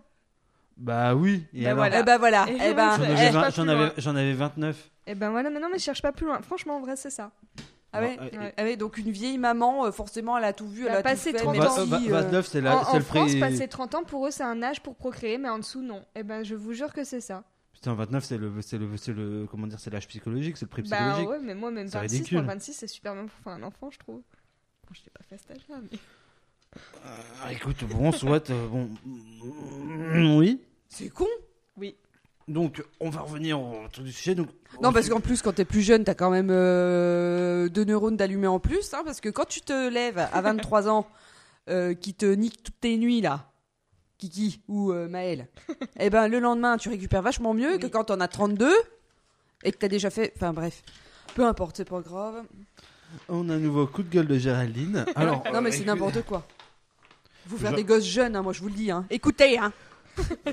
Bah oui. Et bah alors... voilà. Eh bah voilà. Et eh bah... J'en avais, j'en avais vingt-neuf. Et ben bah voilà, mais non, mais je cherche pas plus loin. Franchement, en vrai, c'est ça. Ah ouais, ouais. Ouais. Ah ouais, donc une vieille maman, forcément, elle a tout vu. Elle, elle a passé tout fait, trente ans. Si, euh... vingt-neuf, c'est la, en, c'est en le France, prix... passer trente ans, pour eux, c'est un âge pour procréer, mais en dessous, non. Et ben, je vous jure que c'est ça. Putain, vingt-neuf, c'est le, c'est le, c'est le, comment dire, c'est l'âge psychologique, c'est le prix psychologique. Bah ouais, mais moi, même c'est vingt-six, ridicule. Moi, vingt-six, c'est super bien pour faire un enfant, je trouve. Bon, je t'ai pas fait cet âge-là, mais... Euh, écoute, bon, soit... Euh, bon... Oui. C'est con. Oui. Donc, on va revenir au truc du sujet. Donc, non, parce qu'en plus, quand t'es plus jeune, t'as quand même euh, deux neurones d'allumés en plus. Hein, parce que quand tu te lèves à vingt-trois ans, euh, qui te nique toutes tes nuits, là, Kiki ou euh, Maël, eh ben, le lendemain, tu récupères vachement mieux oui. que quand t'en as trente-deux et que t'as déjà fait... Enfin, bref. Peu importe, c'est pas grave. On a un nouveau coup de gueule de Géraldine. Alors, non, mais euh, c'est écoute... n'importe quoi. Vous faire je... des gosses jeunes, hein, moi, je vous le dis. Hein. Écoutez, hein.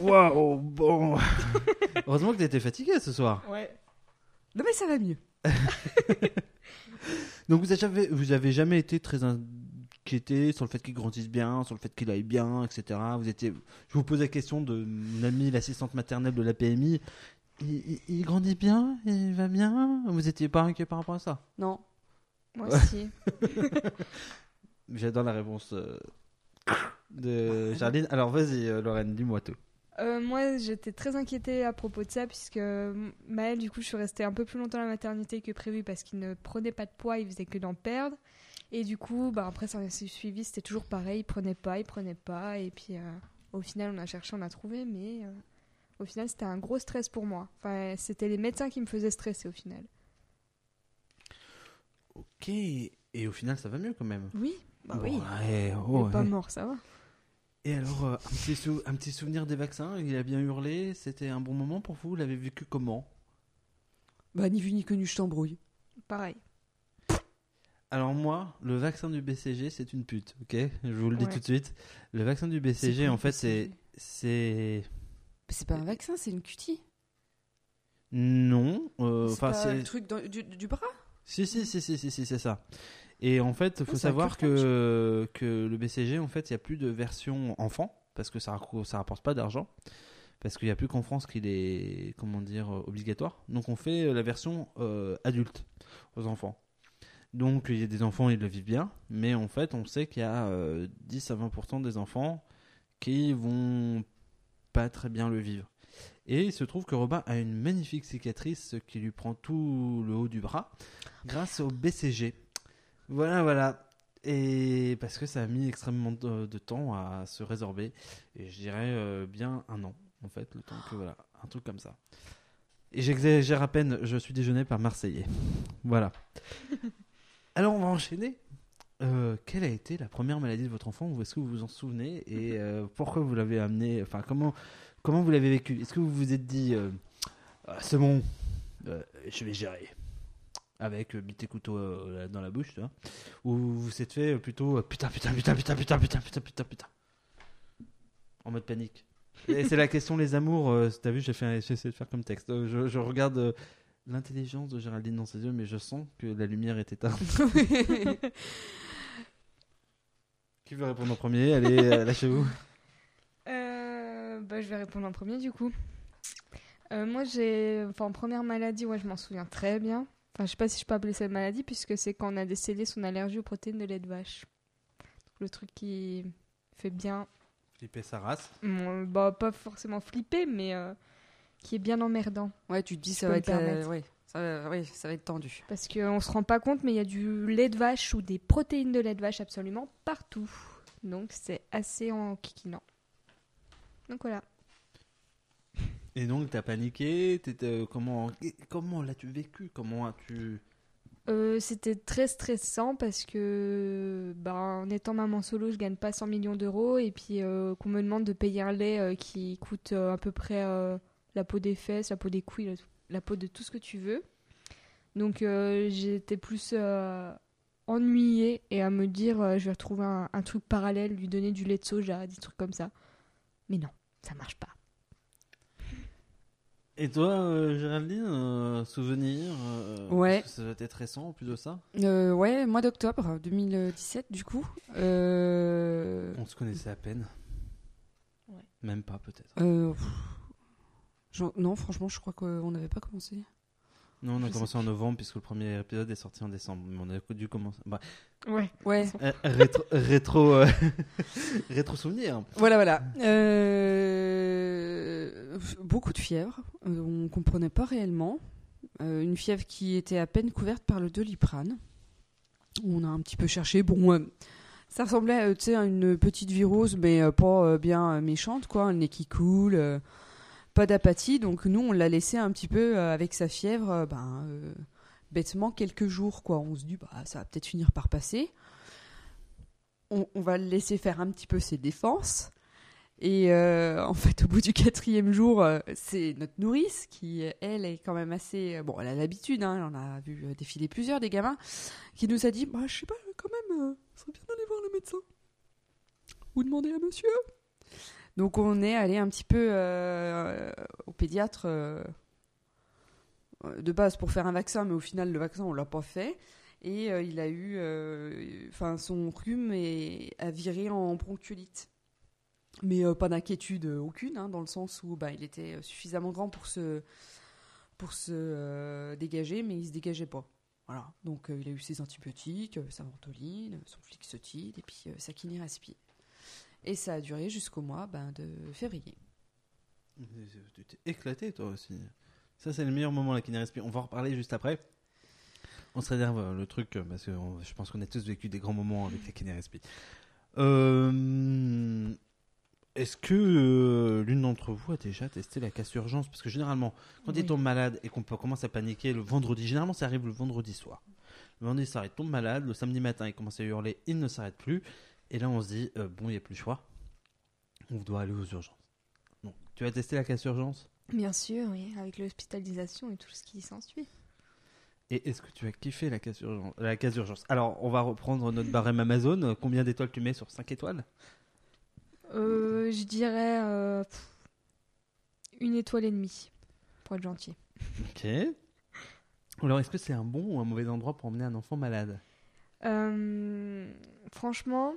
Waouh, bon. Heureusement que t'étais fatiguée ce soir. Ouais. Non mais ça va mieux. Donc vous avez, jamais, vous avez jamais été très inquiété sur le fait qu'il grandisse bien, sur le fait qu'il aille bien, et cetera. Vous étiez. Je vous pose la question de mon amie, l'assistante maternelle de la P M I. Il, il, il grandit bien, il va bien. Vous étiez pas inquiet par rapport à ça? Non. Moi aussi. J'adore la réponse. Euh... de Géraldine. Alors vas-y euh, Lorraine, dis-moi tout. Euh, moi j'étais très inquiétée à propos de ça puisque Maëlle du coup je suis restée un peu plus longtemps à la maternité que prévu parce qu'il ne prenait pas de poids, il faisait que d'en perdre et du coup bah, après ça s'est suivi, c'était toujours pareil, il prenait pas, il prenait pas et puis euh, au final on a cherché, on a trouvé mais euh, au final c'était un gros stress pour moi. Enfin c'était les médecins qui me faisaient stresser au final. Ok, et au final ça va mieux quand même. Oui. Bah bon, oui, ouais, oh, il n'est pas ouais. mort, ça va. Et alors, euh, un, petit sou- un petit souvenir des vaccins, il a bien hurlé, c'était un bon moment pour vous, vous l'avez vécu comment? Bah ni vu ni connu, je t'embrouille. Pareil. Alors moi, le vaccin du B C G, c'est une pute, ok? Je vous le ouais. dis tout de suite. Le vaccin du B C G, en fait, c'est... C'est... c'est pas un vaccin, c'est une cutie. Non. Euh, c'est pas c'est... le truc dans, du, du bras si si, si, si, si, si, c'est ça. Et en fait, il faut oui, savoir que, que le B C G, en fait, il n'y a plus de version enfant, parce que ça ne rapporte pas d'argent, parce qu'il n'y a plus qu'en France qu'il est, comment dire, obligatoire. Donc, on fait la version euh, adulte aux enfants. Donc, il y a des enfants, ils le vivent bien, mais en fait, on sait qu'il y a euh, dix à vingt pour cent des enfants qui ne vont pas très bien le vivre. Et il se trouve que Robin a une magnifique cicatrice qui lui prend tout le haut du bras grâce au B C G. Voilà, voilà. Et parce que ça a mis extrêmement de, de temps à se résorber. Et je dirais euh, bien un an, en fait, le temps que voilà, un truc comme ça. Et j'exagère à peine, je suis déjeuné par Marseillais. Voilà. Alors, on va enchaîner. Euh, quelle a été la première maladie de votre enfant? Ou est-ce que vous vous en souvenez? Et euh, pourquoi vous l'avez amené? Enfin, comment, comment vous l'avez vécu? Est-ce que vous vous êtes dit, euh, ah, c'est bon, euh, je vais gérer? Avec bite et couteau euh, dans la bouche, tu vois, où vous vous êtes fait plutôt euh, putain, putain, putain, putain, putain, putain, putain, putain, putain, en mode panique. Et c'est la question, les amours, euh, t'as vu, j'ai, fait, j'ai essayé de faire comme texte. Euh, je, je regarde euh, l'intelligence de Géraldine dans ses yeux, mais je sens que la lumière est éteinte. Qui veut répondre en premier? Allez, euh, lâchez-vous. Euh, bah, je vais répondre en premier, du coup. Euh, moi, j'ai, enfin, en première maladie, ouais, je m'en souviens très bien. Enfin, je sais pas si je peux appeler ça une maladie, puisque c'est quand on a décelé son allergie aux protéines de lait de vache. Donc, le truc qui fait bien... Flipper sa race. Bon, bah, pas forcément flipper, mais euh, qui est bien emmerdant. Ouais, tu te dis, ça va, être, euh, ouais, ça, va, ouais, ça va être tendu. Parce qu'on se rend pas compte, mais il y a du lait de vache ou des protéines de lait de vache absolument partout. Donc, c'est assez en kikinant. Donc, voilà. Et donc, t'as paniqué, t'étais, comment, comment l'as-tu vécu? Comment as-tu... Euh, c'était très stressant parce que, ben, en étant maman solo, je gagne pas cent millions d'euros et puis euh, qu'on me demande de payer un lait euh, qui coûte euh, à peu près euh, la peau des fesses, la peau des couilles, la, la peau de tout ce que tu veux. Donc, euh, j'étais plus euh, ennuyée et à me dire, euh, je vais retrouver un, un truc parallèle, lui donner du lait de soja, des trucs comme ça. Mais non, ça marche pas. Et toi, euh, Géraldine, euh, souvenir euh, ouais. Ça doit être récent, en plus de ça euh, ouais, mois d'octobre deux mille dix-sept, du coup. Euh... On se connaissait à peine. Même pas, peut-être. Euh, genre, non, franchement, je crois qu'on n'avait pas commencé. Non, on a je commencé en novembre, puisque le premier épisode est sorti en décembre. Mais on a dû commencer... Bah, ouais, ouais. Euh, rétro, rétro, euh, rétro souvenir. Voilà, voilà. Euh, beaucoup de fièvre. Euh, on ne comprenait pas réellement. Euh, une fièvre qui était à peine couverte par le Doliprane. On a un petit peu cherché. Bon, euh, ça ressemblait euh, tu sais, à une petite virose, mais euh, pas euh, bien euh, méchante, quoi. Le nez qui coule... Euh, Pas d'apathie, donc nous on l'a laissé un petit peu euh, avec sa fièvre, euh, ben, euh, bêtement quelques jours quoi. On se dit bah ça va peut-être finir par passer. On, on va le laisser faire un petit peu ses défenses. Et euh, en fait au bout du quatrième jour, euh, c'est notre nourrice qui elle est quand même assez bon, elle a l'habitude, hein, elle en a vu défiler plusieurs des gamins, qui nous a dit bah je sais pas quand même, euh, ça serait bien d'aller voir le médecin ou demander à monsieur. Donc on est allé un petit peu euh, au pédiatre euh, de base pour faire un vaccin, mais au final le vaccin on l'a pas fait et euh, il a eu, enfin euh, son rhume est, a viré en bronchiolite, mais euh, pas d'inquiétude aucune hein, dans le sens où bah, il était suffisamment grand pour se pour se euh, dégager, mais il se dégageait pas. Voilà, donc euh, il a eu ses antibiotiques, euh, sa ventoline, son flixotide et puis euh, sa kiniraspie. Et ça a duré jusqu'au mois ben, de février. Tu t'es éclaté, toi aussi. Ça, c'est le meilleur moment, la kinérespie. On va en reparler juste après. On se réserve le truc, parce que on, je pense qu'on a tous vécu des grands moments avec la kinérespie. Euh, est-ce que euh, l'une d'entre vous a déjà testé la casse urgence ? Parce que généralement, quand oui. Tu tombes malade et qu'on commence à paniquer le vendredi, généralement, ça arrive le vendredi soir. Le vendredi soir, il tombe malade. Le samedi matin, il commence à hurler. Il ne s'arrête plus. Et là, on se dit, euh, bon, il n'y a plus le choix. On doit aller aux urgences. Donc, tu as testé la casse urgence ? Bien sûr, oui, avec l'hospitalisation et tout ce qui s'ensuit. Et est-ce que tu as kiffé la casse urgence, la casse urgence ? Alors, on va reprendre notre barème Amazon. Combien d'étoiles tu mets sur cinq étoiles ? euh, Je dirais euh, pff, une étoile et demie, pour être gentil. Ok. Alors, est-ce que c'est un bon ou un mauvais endroit pour emmener un enfant malade ? euh, Franchement...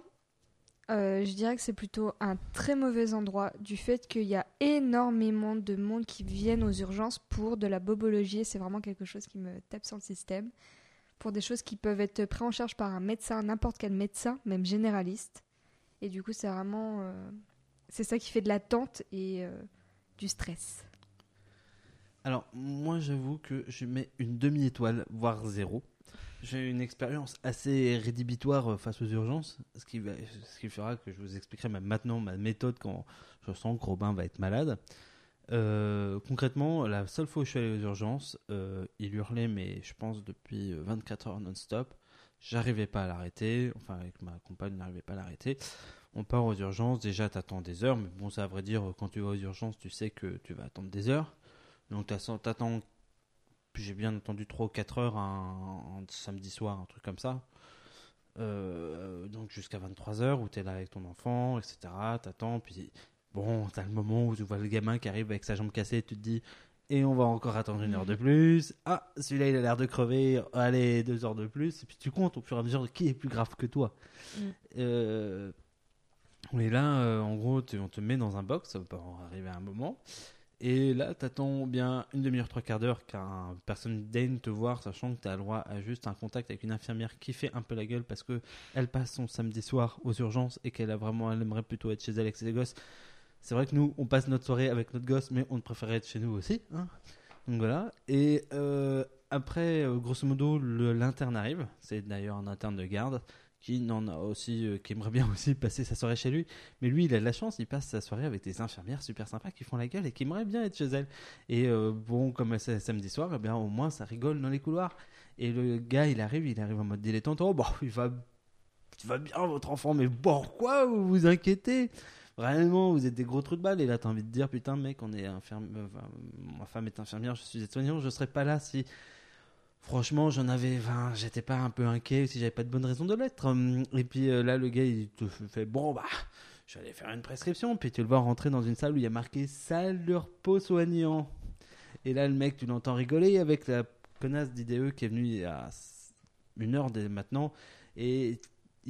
Euh, je dirais que c'est plutôt un très mauvais endroit du fait qu'il y a énormément de monde qui viennent aux urgences pour de la bobologie et c'est vraiment quelque chose qui me tape sur le système pour des choses qui peuvent être prises en charge par un médecin, n'importe quel médecin, même généraliste, et du coup c'est vraiment euh, c'est ça qui fait de l'attente et euh, du stress. Alors moi j'avoue que je mets une demi-étoile voire zéro. J'ai une expérience assez rédhibitoire face aux urgences, ce qui, va, ce qui fera que je vous expliquerai même maintenant ma méthode quand je sens que Robin va être malade. Euh, concrètement, la seule fois où je suis allé aux urgences, euh, il hurlait, mais je pense depuis vingt-quatre heures non-stop. J'arrivais pas à l'arrêter, enfin avec ma compagne, on n'arrivait pas à l'arrêter. On part aux urgences, déjà t'attends des heures, mais bon, ça à vrai dire, quand tu vas aux urgences, tu sais que tu vas attendre des heures. Donc t'attends... J'ai bien entendu trois ou quatre heures un, un samedi soir, un truc comme ça. Euh, donc jusqu'à vingt-trois heures où tu es là avec ton enfant, et cetera. T'attends, puis bon, t'as le moment où tu vois le gamin qui arrive avec sa jambe cassée et tu te dis et on va encore attendre une heure de plus. Ah, celui-là il a l'air de crever, allez, deux heures de plus. Et puis tu comptes au fur et à mesure de qui est plus grave que toi. Mmh. Euh, et là, euh, en gros, tu, on te met dans un box, ça va arriver à un moment. Et là, t'attends bien une demi-heure, trois quarts d'heure qu'une personne daigne te voir, sachant que t'as le droit à juste un contact avec une infirmière qui fait un peu la gueule parce qu'elle passe son samedi soir aux urgences et qu'elle a vraiment, elle aimerait plutôt être chez elle avec ses gosses. C'est vrai que nous, on passe notre soirée avec notre gosse, mais on préférait être chez nous aussi. Hein, donc voilà. Et euh, après, grosso modo, le, l'interne arrive. C'est d'ailleurs un interne de garde qui, n'en a aussi, euh, qui aimerait bien aussi passer sa soirée chez lui. Mais lui, il a de la chance, il passe sa soirée avec des infirmières super sympas qui font la gueule et qui aimeraient bien être chez elles. Et euh, bon, comme c'est samedi soir, eh bien, au moins, ça rigole dans les couloirs. Et le gars, il arrive, il arrive en mode dilettante. Oh, bon, il va, il va bien, votre enfant, mais pourquoi vous vous inquiétez ? Vraiment, vous êtes des gros trous de balle. Et là, t'as envie de dire, putain, mec, on est infirmi... enfin, ma femme est infirmière, je suis aide-soignant, je serais pas là si... Franchement, j'en avais vingt, j'étais pas un peu inquiet si j'avais pas de bonne raison de l'être. Et puis euh, là, le gars, il te fait bon, bah, je vais aller faire une prescription. Puis tu le vois rentrer dans une salle où il y a marqué salle de repos soignant. Et là, le mec, tu l'entends rigoler avec la connasse d'I D E qui est venue il y a une heure dès maintenant. Et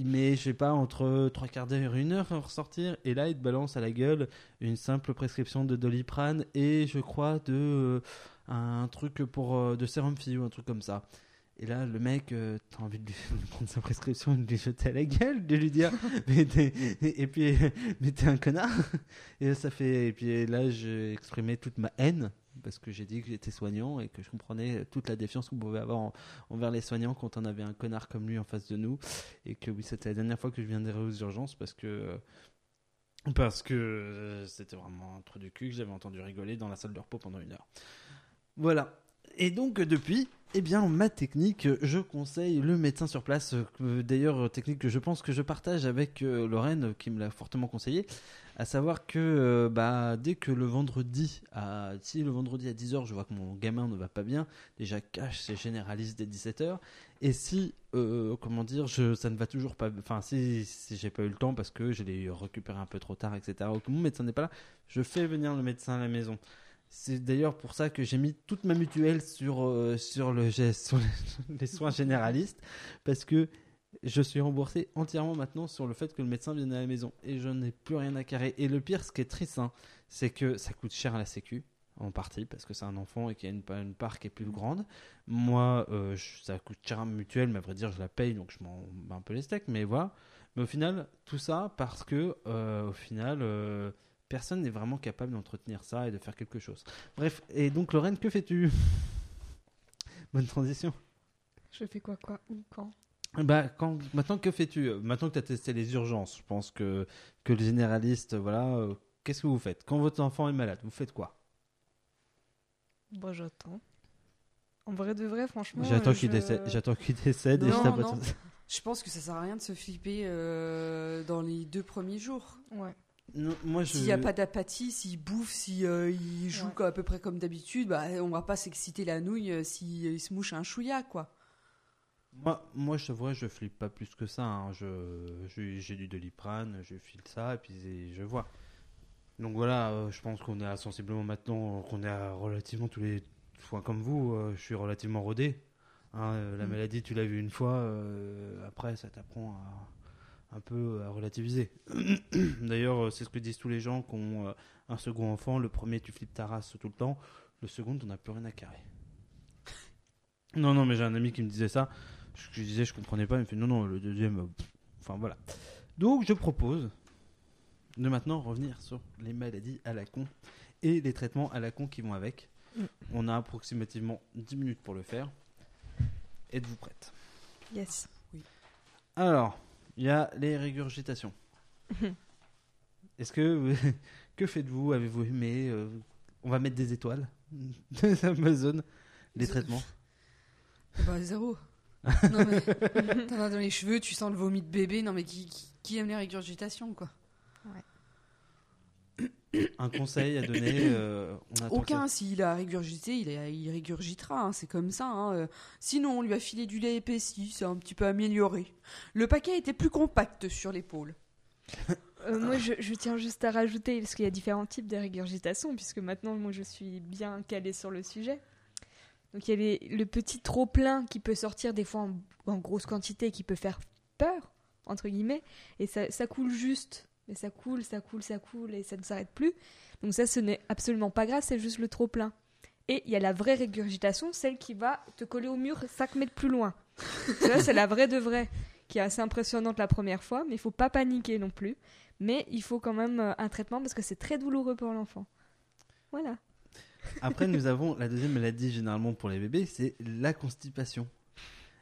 met, je sais pas, entre trois quarts d'heure et une heure à ressortir. Et là, il te balance à la gueule une simple prescription de Doliprane et je crois de euh, un truc pour euh, de sérum fille ou un truc comme ça. Et là, le mec, euh, t'as envie de lui prendre sa prescription, de lui jeter à la gueule, de lui dire, mais t'es, et, et puis, mais t'es un connard. Et ça fait, et puis là, j'ai exprimé toute ma haine parce que j'ai dit que j'étais soignant et que je comprenais toute la défiance qu'on pouvait avoir en, envers les soignants quand on avait un connard comme lui en face de nous. Et que oui, c'était la dernière fois que je viendrais aux urgences parce que, parce que c'était vraiment un trou du cul que j'avais entendu rigoler dans la salle de repos pendant une heure. Voilà. Et donc, depuis, eh bien, ma technique, je conseille le médecin sur place. D'ailleurs, technique que je pense que je partage avec euh, Lorraine, qui me l'a fortement conseillé, à savoir que euh, bah, dès que le vendredi, à, si le vendredi à dix heures, je vois que mon gamin ne va pas bien, déjà, cache ses généralistes dès dix-sept heures. Et si, euh, comment dire, je, ça ne va toujours pas... Enfin, si, si j'ai pas eu le temps parce que je l'ai récupéré un peu trop tard, et cetera, ou que mon médecin n'est pas là, je fais venir le médecin à la maison. C'est d'ailleurs pour ça que j'ai mis toute ma mutuelle sur, euh, sur, le, sur les, les soins généralistes parce que je suis remboursé entièrement maintenant sur le fait que le médecin vienne à la maison et je n'ai plus rien à carrer. Et le pire, ce qui est triste, hein, c'est que ça coûte cher à la sécu, en partie, parce que c'est un enfant et qu'il y a une, une part qui est plus grande. Moi, euh, je, ça coûte cher à ma mutuelle, mais à vrai dire, je la paye, donc je m'en bats un peu les steaks, mais voilà. Mais au final, tout ça parce que, euh, au final... Euh, personne n'est vraiment capable d'entretenir ça et de faire quelque chose. Bref, et donc Lorraine, que fais-tu ? Bonne transition. Je fais quoi, quoi, ou quand ? Bah, quand, maintenant, que fais-tu ? Maintenant que tu as testé les urgences, je pense que, que le généraliste, voilà, euh, qu'est-ce que vous faites ? Quand votre enfant est malade, vous faites quoi ? Bah, j'attends. En vrai de vrai, franchement... J'attends euh, qu'il je... décède, j'attends qu'il décède non, et je t'appelle ça. Je pense que ça sert à rien de se flipper euh, dans les deux premiers jours. Ouais. Non, moi je... S'il n'y a pas d'apathie, s'il bouffe, s'il euh, il joue ouais. à peu près comme d'habitude, bah, on ne va pas s'exciter la nouille euh, s'il se mouche un chouïa, quoi. Moi, moi je vois, je flippe pas plus que ça. Hein. Je, je, j'ai du Doliprane, je file ça et puis je vois. Donc voilà, euh, je pense qu'on est à sensiblement maintenant, qu'on est à relativement tous les fois comme vous. Euh, je suis relativement rodé. Hein, euh, la mmh. maladie, tu l'as vu une fois. Euh, après, ça t'apprend à... un peu à relativiser. D'ailleurs, c'est ce que disent tous les gens qui ont un second enfant. Le premier, tu flippes ta race tout le temps. Le second, on n'a plus rien à carrer. Non, non, mais j'ai un ami qui me disait ça. Je, je disais, je comprenais pas. Il me fait, non, non, le deuxième... Pff. Enfin, voilà. Donc, je propose de maintenant revenir sur les maladies à la con et les traitements à la con qui vont avec. On a approximativement dix minutes pour le faire. Êtes-vous prête ? Yes. Oui. Alors... il y a les régurgitations. Est-ce que... que faites-vous ? Avez-vous aimé euh, on va mettre des étoiles de Amazon. Les Z- traitements bah, zéro. Non, mais... T'en as dans les cheveux, tu sens le vomi de bébé. Non, mais qui, qui, qui aime les régurgitations, quoi ? Ouais. Un conseil à donner euh, on aucun. Ça... s'il a régurgité, il, a, il régurgitera. Hein, c'est comme ça. Hein. Sinon, on lui a filé du lait épaissi. C'est un petit peu amélioré. Le paquet était plus compact sur l'épaule. euh, moi, je, je tiens juste à rajouter, parce qu'il y a différents types de régurgitation, puisque maintenant, moi, je suis bien calée sur le sujet. Donc, il y a les, le petit trop-plein qui peut sortir des fois en, en grosse quantité, qui peut faire peur, entre guillemets, et ça, ça coule juste... mais ça coule, ça coule, ça coule et ça ne s'arrête plus. Donc ça, ce n'est absolument pas grave, c'est juste le trop-plein. Et il y a la vraie régurgitation, celle qui va te coller au mur cinq mètres plus loin. Ça, c'est la vraie de vraie, qui est assez impressionnante la première fois, mais il ne faut pas paniquer non plus. Mais il faut quand même un traitement parce que c'est très douloureux pour l'enfant. Voilà. Après, nous avons la deuxième maladie généralement pour les bébés, c'est la constipation.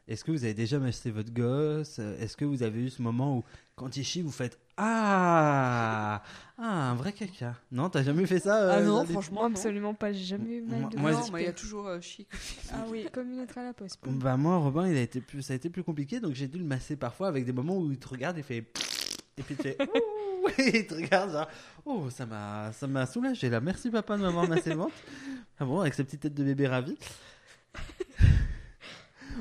Est-ce que vous avez déjà massé votre gosse ? Est-ce que vous avez eu ce moment où, quand il chie, vous faites « Ah ! Ah, un vrai caca !» Non, t'as jamais fait ça euh, Ah non, franchement, non. Absolument pas. J'ai jamais eu mal moi, de moi, non, mais il y a toujours euh, chie. Ah oui, comme une lettre à la poste. Bah moi, Robin, il a été plus, ça a été plus compliqué, donc j'ai dû le masser parfois avec des moments où il te regarde et fait « et puis tu fais « et il te regarde genre « oh, ça m'a, ça m'a soulagé là. Merci papa de m'avoir massé le ventre. » Ah bon, avec sa petite tête de bébé ravi.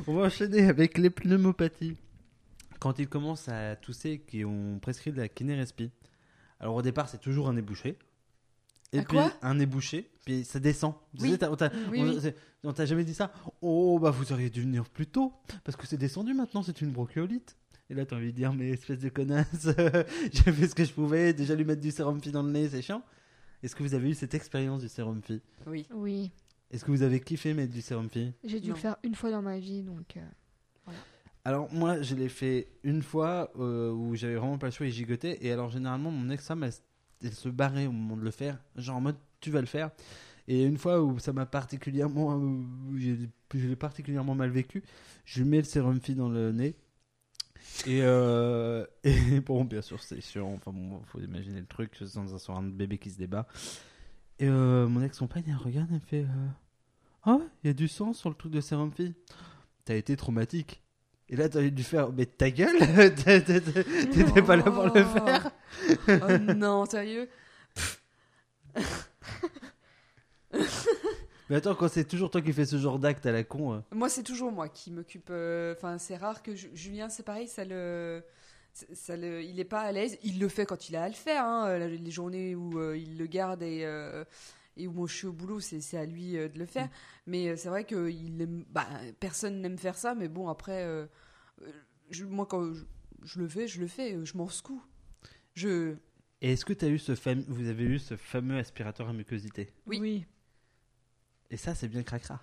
On va enchaîner avec les pneumopathies. Quand ils commencent à tousser, on prescrit de la kinérespie. Alors au départ, c'est toujours un nez bouché. Et à puis un nez bouché, puis ça descend. Oui. Tu sais, on, t'a, oui, on, oui. on t'a jamais dit ça ? Oh, bah vous auriez dû venir plus tôt, parce que c'est descendu maintenant, c'est une bronchiolite. Et là, t'as envie de dire, mais espèce de connasse, j'ai fait ce que je pouvais. Déjà, lui mettre du sérum fi dans le nez, c'est chiant. Est-ce que vous avez eu cette expérience du sérum fi ? Oui. Oui. Est-ce que vous avez kiffé mettre du sérum fi ? J'ai dû non. le faire une fois dans ma vie, donc euh, voilà. Alors, moi, je l'ai fait une fois euh, où j'avais vraiment pas le choix et gigotais. Et alors, généralement, mon ex-femme, elle, elle se barrait au moment de le faire. Genre en mode, tu vas le faire. Et une fois où ça m'a particulièrement... Je l'ai particulièrement mal vécu. Je lui mets le sérum fi dans le nez. Et, euh, et bon, bien sûr, c'est sûr. Enfin bon, faut imaginer le truc. C'est dans un soir, un bébé qui se débat. Et euh, mon ex-compagne, elle regarde, elle fait... Euh, « Ah, il y a du sang sur le truc de sérum fi. T'as été traumatique. » Et là, t'as dû faire, mais ta gueule, t'es, t'es, t'es, t'étais oh. pas là pour le faire. Oh non, sérieux. Mais attends, quand c'est toujours toi qui fais ce genre d'acte à la con. Euh... Moi, c'est toujours moi qui m'occupe. Enfin, euh, c'est rare que J- Julien, c'est pareil, ça le, ça le, il est pas à l'aise. Il le fait quand il a à le faire. Hein, les journées où euh, il le garde et. Euh... Et où moi je suis au boulot, c'est, c'est à lui euh, de le faire. Mmh. Mais euh, c'est vrai que il aime, bah, personne n'aime faire ça, mais bon, après, euh, je, moi quand je, je le fais, je le fais, je m'en secoue. Je... Et est-ce que t'as eu ce fam... vous avez eu ce fameux aspirateur à mucosité ? Oui. Oui. Et ça, c'est bien cracra.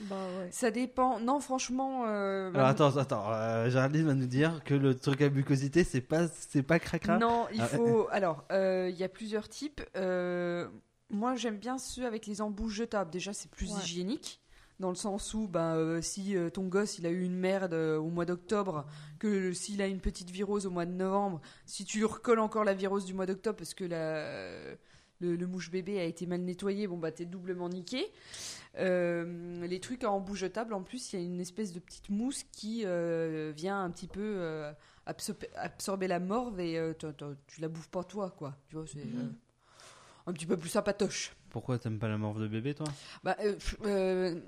Bah ouais. Ça dépend. Non, franchement. Euh, Alors attends, attends. Euh, Géraldine va nous dire que le truc à mucosité, c'est pas, c'est pas cracra. Non, il faut. Alors, il euh, y a plusieurs types. Euh... Moi, j'aime bien ceux avec les embouches jetables. Déjà, c'est plus ouais. hygiénique, dans le sens où ben, euh, si euh, ton gosse il a eu une merde euh, au mois d'octobre, que euh, s'il a une petite virose au mois de novembre, si tu lui recolles encore la virose du mois d'octobre parce que la, euh, le, le mouche-bébé a été mal nettoyé, bon, bah, t'es doublement niqué. Euh, les trucs à embouches jetables, en plus, il y a une espèce de petite mousse qui euh, vient un petit peu euh, absorber, absorber la morve et euh, t'as, t'as, tu la bouffes pas toi, quoi. Tu vois, c'est... Mmh. Euh, un petit peu plus sympatoche. Pourquoi t'aimes pas la morve de bébé, toi ? Bah, euh, euh...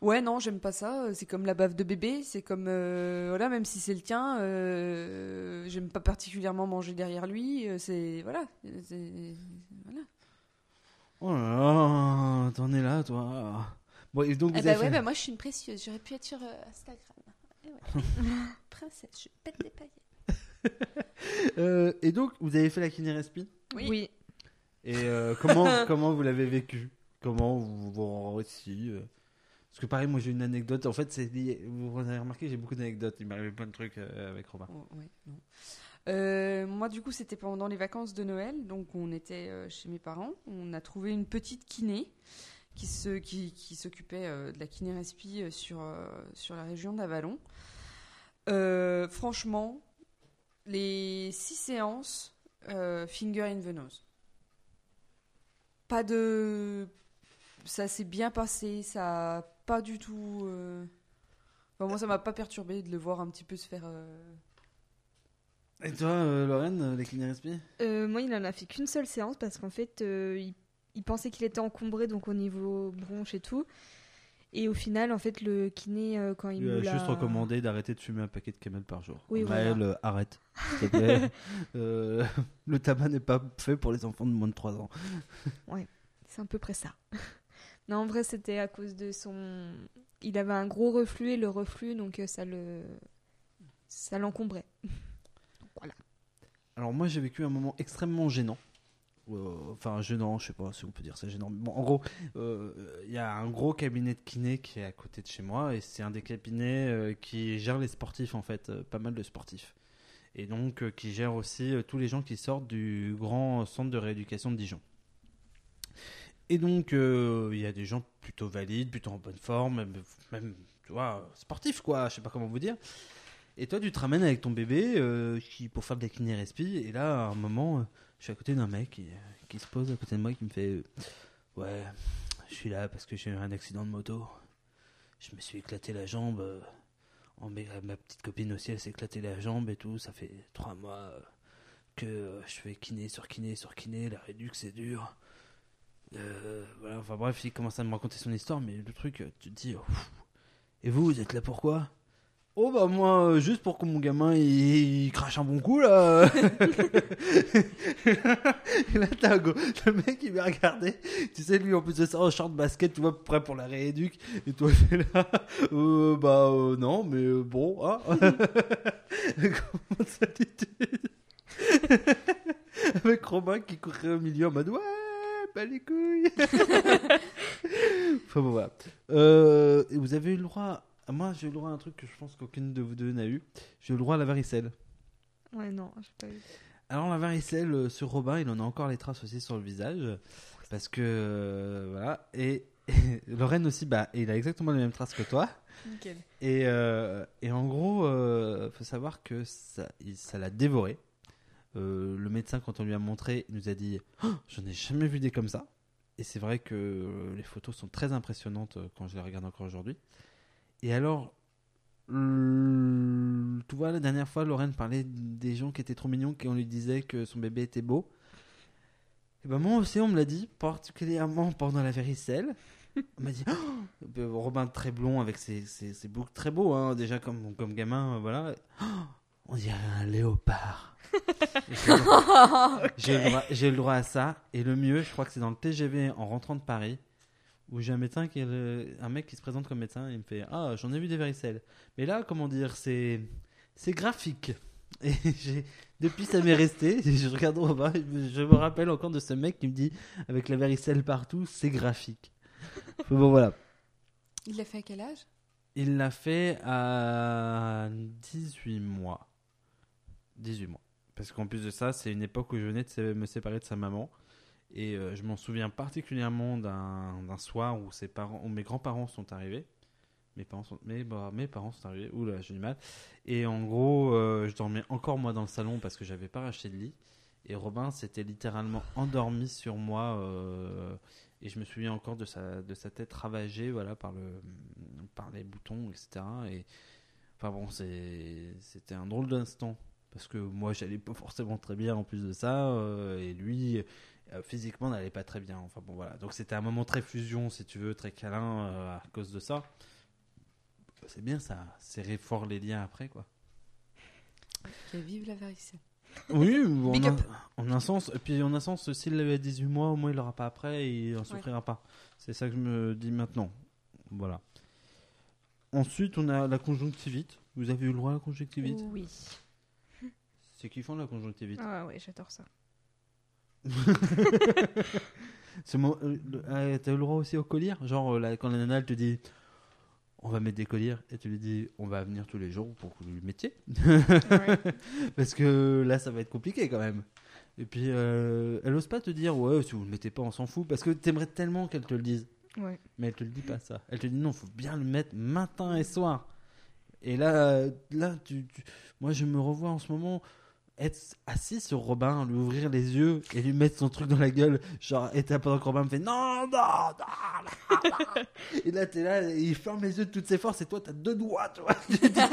ouais, non, j'aime pas ça. C'est comme la bave de bébé. C'est comme, euh... voilà, même si c'est le tien, euh... j'aime pas particulièrement manger derrière lui. C'est, voilà, c'est... voilà. Oh là là, t'en es là, toi. Bon, et donc, vous eh bah avez ouais, fait... bah moi, je suis une précieuse. J'aurais pu être sur euh, Instagram. Et ouais. Princesse, je pète des paillettes. euh, et donc, vous avez fait la kiné-respi ? Oui. Oui. Et euh, comment, comment vous l'avez vécu ? Comment vous vous réussi euh... Parce que pareil, moi j'ai une anecdote. En fait, c'est lié... vous avez remarqué, j'ai beaucoup d'anecdotes. Il m'est arrivé plein de trucs euh, avec Robin. Oh, ouais, non. Euh, moi, du coup, c'était pendant les vacances de Noël. Donc, on était euh, chez mes parents. On a trouvé une petite kiné qui, se, qui, qui s'occupait euh, de la kiné-respi euh, sur, euh, sur la région d'Avallon. Euh, franchement, les six séances, euh, finger in veneuse. Pas de... Ça s'est bien passé, ça a pas du tout... Euh... Enfin, moi, ça m'a pas perturbé de le voir un petit peu se faire... Euh... Et toi, euh, Lorraine, les kiné-respi ? euh, Moi, il en a fait qu'une seule séance parce qu'en fait, euh, il... il pensait qu'il était encombré, donc au niveau bronche et tout. Et au final, en fait, le kiné, euh, quand il, il nous l'a... juste recommandé d'arrêter de fumer un paquet de camel par jour. Oui, Maël, voilà. euh, arrête. S'il te plaît. euh, le tabac n'est pas fait pour les enfants de moins de trois ans. Ouais, c'est à peu près ça. Non, en vrai, c'était à cause de son... Il avait un gros reflux et le reflux, donc ça le... ça l'encombrait. Donc, voilà. Alors moi, j'ai vécu un moment extrêmement gênant. Enfin gênant, je sais pas si on peut dire ça gênant, bon, en gros il euh, y a un gros cabinet de kiné qui est à côté de chez moi et c'est un des cabinets euh, qui gère les sportifs en fait, euh, pas mal de sportifs et donc euh, qui gère aussi euh, tous les gens qui sortent du grand centre de rééducation de Dijon et donc il euh, y a des gens plutôt valides, plutôt en bonne forme, même, même tu vois, sportifs quoi, je sais pas comment vous dire. Et toi tu te ramènes avec ton bébé euh, qui, pour faire de la kiné-respi et là à un moment euh, je suis à côté d'un mec qui, qui se pose à côté de moi et qui me fait euh, « Ouais, je suis là parce que j'ai eu un accident de moto. Je me suis éclaté la jambe. Euh, en, ma petite copine aussi, elle s'est éclatée la jambe et tout. Ça fait trois mois euh, que euh, je fais kiné sur kiné sur kiné. La réduc, c'est dur. Euh, » voilà, enfin bref, il commence à me raconter son histoire. Mais le truc, tu te dis oh, « Et vous, vous êtes là pourquoi ?» « Oh bah moi, juste pour que mon gamin il, il crache un bon coup là. Et là t'as un go. Le mec il m'a regardé, tu sais, lui en plus de ça en short basket, tu vois, prêt pour la rééduque, et toi t'es là euh, bah euh, non mais euh, bon hein. Comment ça dit avec Romain qui courait au milieu en mode ouais pas les couilles. Enfin bon voilà, euh, vous avez eu le droit. Moi, j'ai eu le droit à un truc que je pense qu'aucune de vous deux n'a eu. J'ai eu le droit à la varicelle. Ouais, non, j'ai pas eu. Alors, la varicelle, sur Robin, il en a encore les traces aussi sur le visage. Parce que, euh, voilà. Et, et Lorraine aussi, bah, il a exactement les mêmes traces que toi. Nickel. Et, euh, et en gros, euh, faut savoir que ça, il, ça l'a dévoré. Euh, le médecin, quand on lui a montré, il nous a dit oh, « J'en ai jamais vu des comme ça ». Et c'est vrai que les photos sont très impressionnantes quand je les regarde encore aujourd'hui. Et alors, euh, tu vois, la dernière fois, Lorraine parlait des gens qui étaient trop mignons, qui on lui disait que son bébé était beau. Et ben moi aussi, on me l'a dit, particulièrement pendant la varicelle. On m'a dit, oh, Robin très blond avec ses, ses, ses boucles très beaux, hein, déjà comme, comme gamin, voilà. Oh, on dirait un léopard. j'ai, le droit, okay. j'ai, le droit, j'ai le droit à ça. Et le mieux, je crois que c'est dans le T G V en rentrant de Paris. Où j'ai un médecin qui est le... un mec qui se présente comme médecin, il me fait ah j'en ai vu des varicelles, mais là comment dire c'est c'est graphique. Et j'ai... depuis ça m'est resté. Je regarde au bas, je me rappelle encore de ce mec qui me dit avec la varicelle partout c'est graphique. Bon voilà. Il l'a fait à quel âge? Il l'a fait à dix-huit mois. dix-huit mois. Parce qu'en plus de ça c'est une époque où je venais de me séparer de sa maman. Et euh, je m'en souviens particulièrement d'un, d'un soir où, ses parents, où mes grands-parents sont arrivés. Mes parents sont, mes, bah, mes parents sont arrivés. Oula, j'ai du mal. Et en gros, euh, je dormais encore moi dans le salon parce que je n'avais pas racheté de lit. Et Robin s'était littéralement endormi sur moi. Euh, et je me souviens encore de sa, de sa tête ravagée voilà, par, le, par les boutons, et cetera. Et, enfin bon, c'est, c'était un drôle d'instant. Parce que moi, je n'allais pas forcément très bien en plus de ça. Euh, et lui... physiquement n'allait pas très bien, enfin bon voilà, donc c'était un moment très fusion si tu veux, très câlin euh, à cause de ça. C'est bien ça, serrer fort les liens après quoi. Okay, vive la varicelle. Oui, on a, on a un sens, et puis on a un sens, s'il l'avait à dix-huit mois au moins il l'aura pas après et il en souffrira ouais. pas, c'est ça que je me dis maintenant, voilà. Ensuite on a la conjonctivite. Vous avez eu le droit à la conjonctivite? Oui. C'est kiffant la conjonctivite. Ah ouais, j'adore ça. Ce moment, euh, t'as eu le droit aussi aux colliers, genre là, quand la nana elle te dit on va mettre des colliers et tu lui dis on va venir tous les jours pour que vous le mettiez. Ouais. Parce que là ça va être compliqué quand même. Et puis euh, elle ose pas te dire ouais si vous le mettez pas on s'en fout parce que t'aimerais tellement qu'elle te le dise. Ouais. Mais elle te le dit pas ça. Elle te dit non faut bien le mettre matin et soir. Et là là tu, tu... moi je me revois en ce moment. Être assis sur Robin, lui ouvrir les yeux et lui mettre son truc dans la gueule, genre, et t'as pendant que Robin me fait non, non, non, non, non. Et là, t'es là, et il ferme les yeux de toutes ses forces, et toi, t'as deux doigts, tu vois. Tu dis, tiens,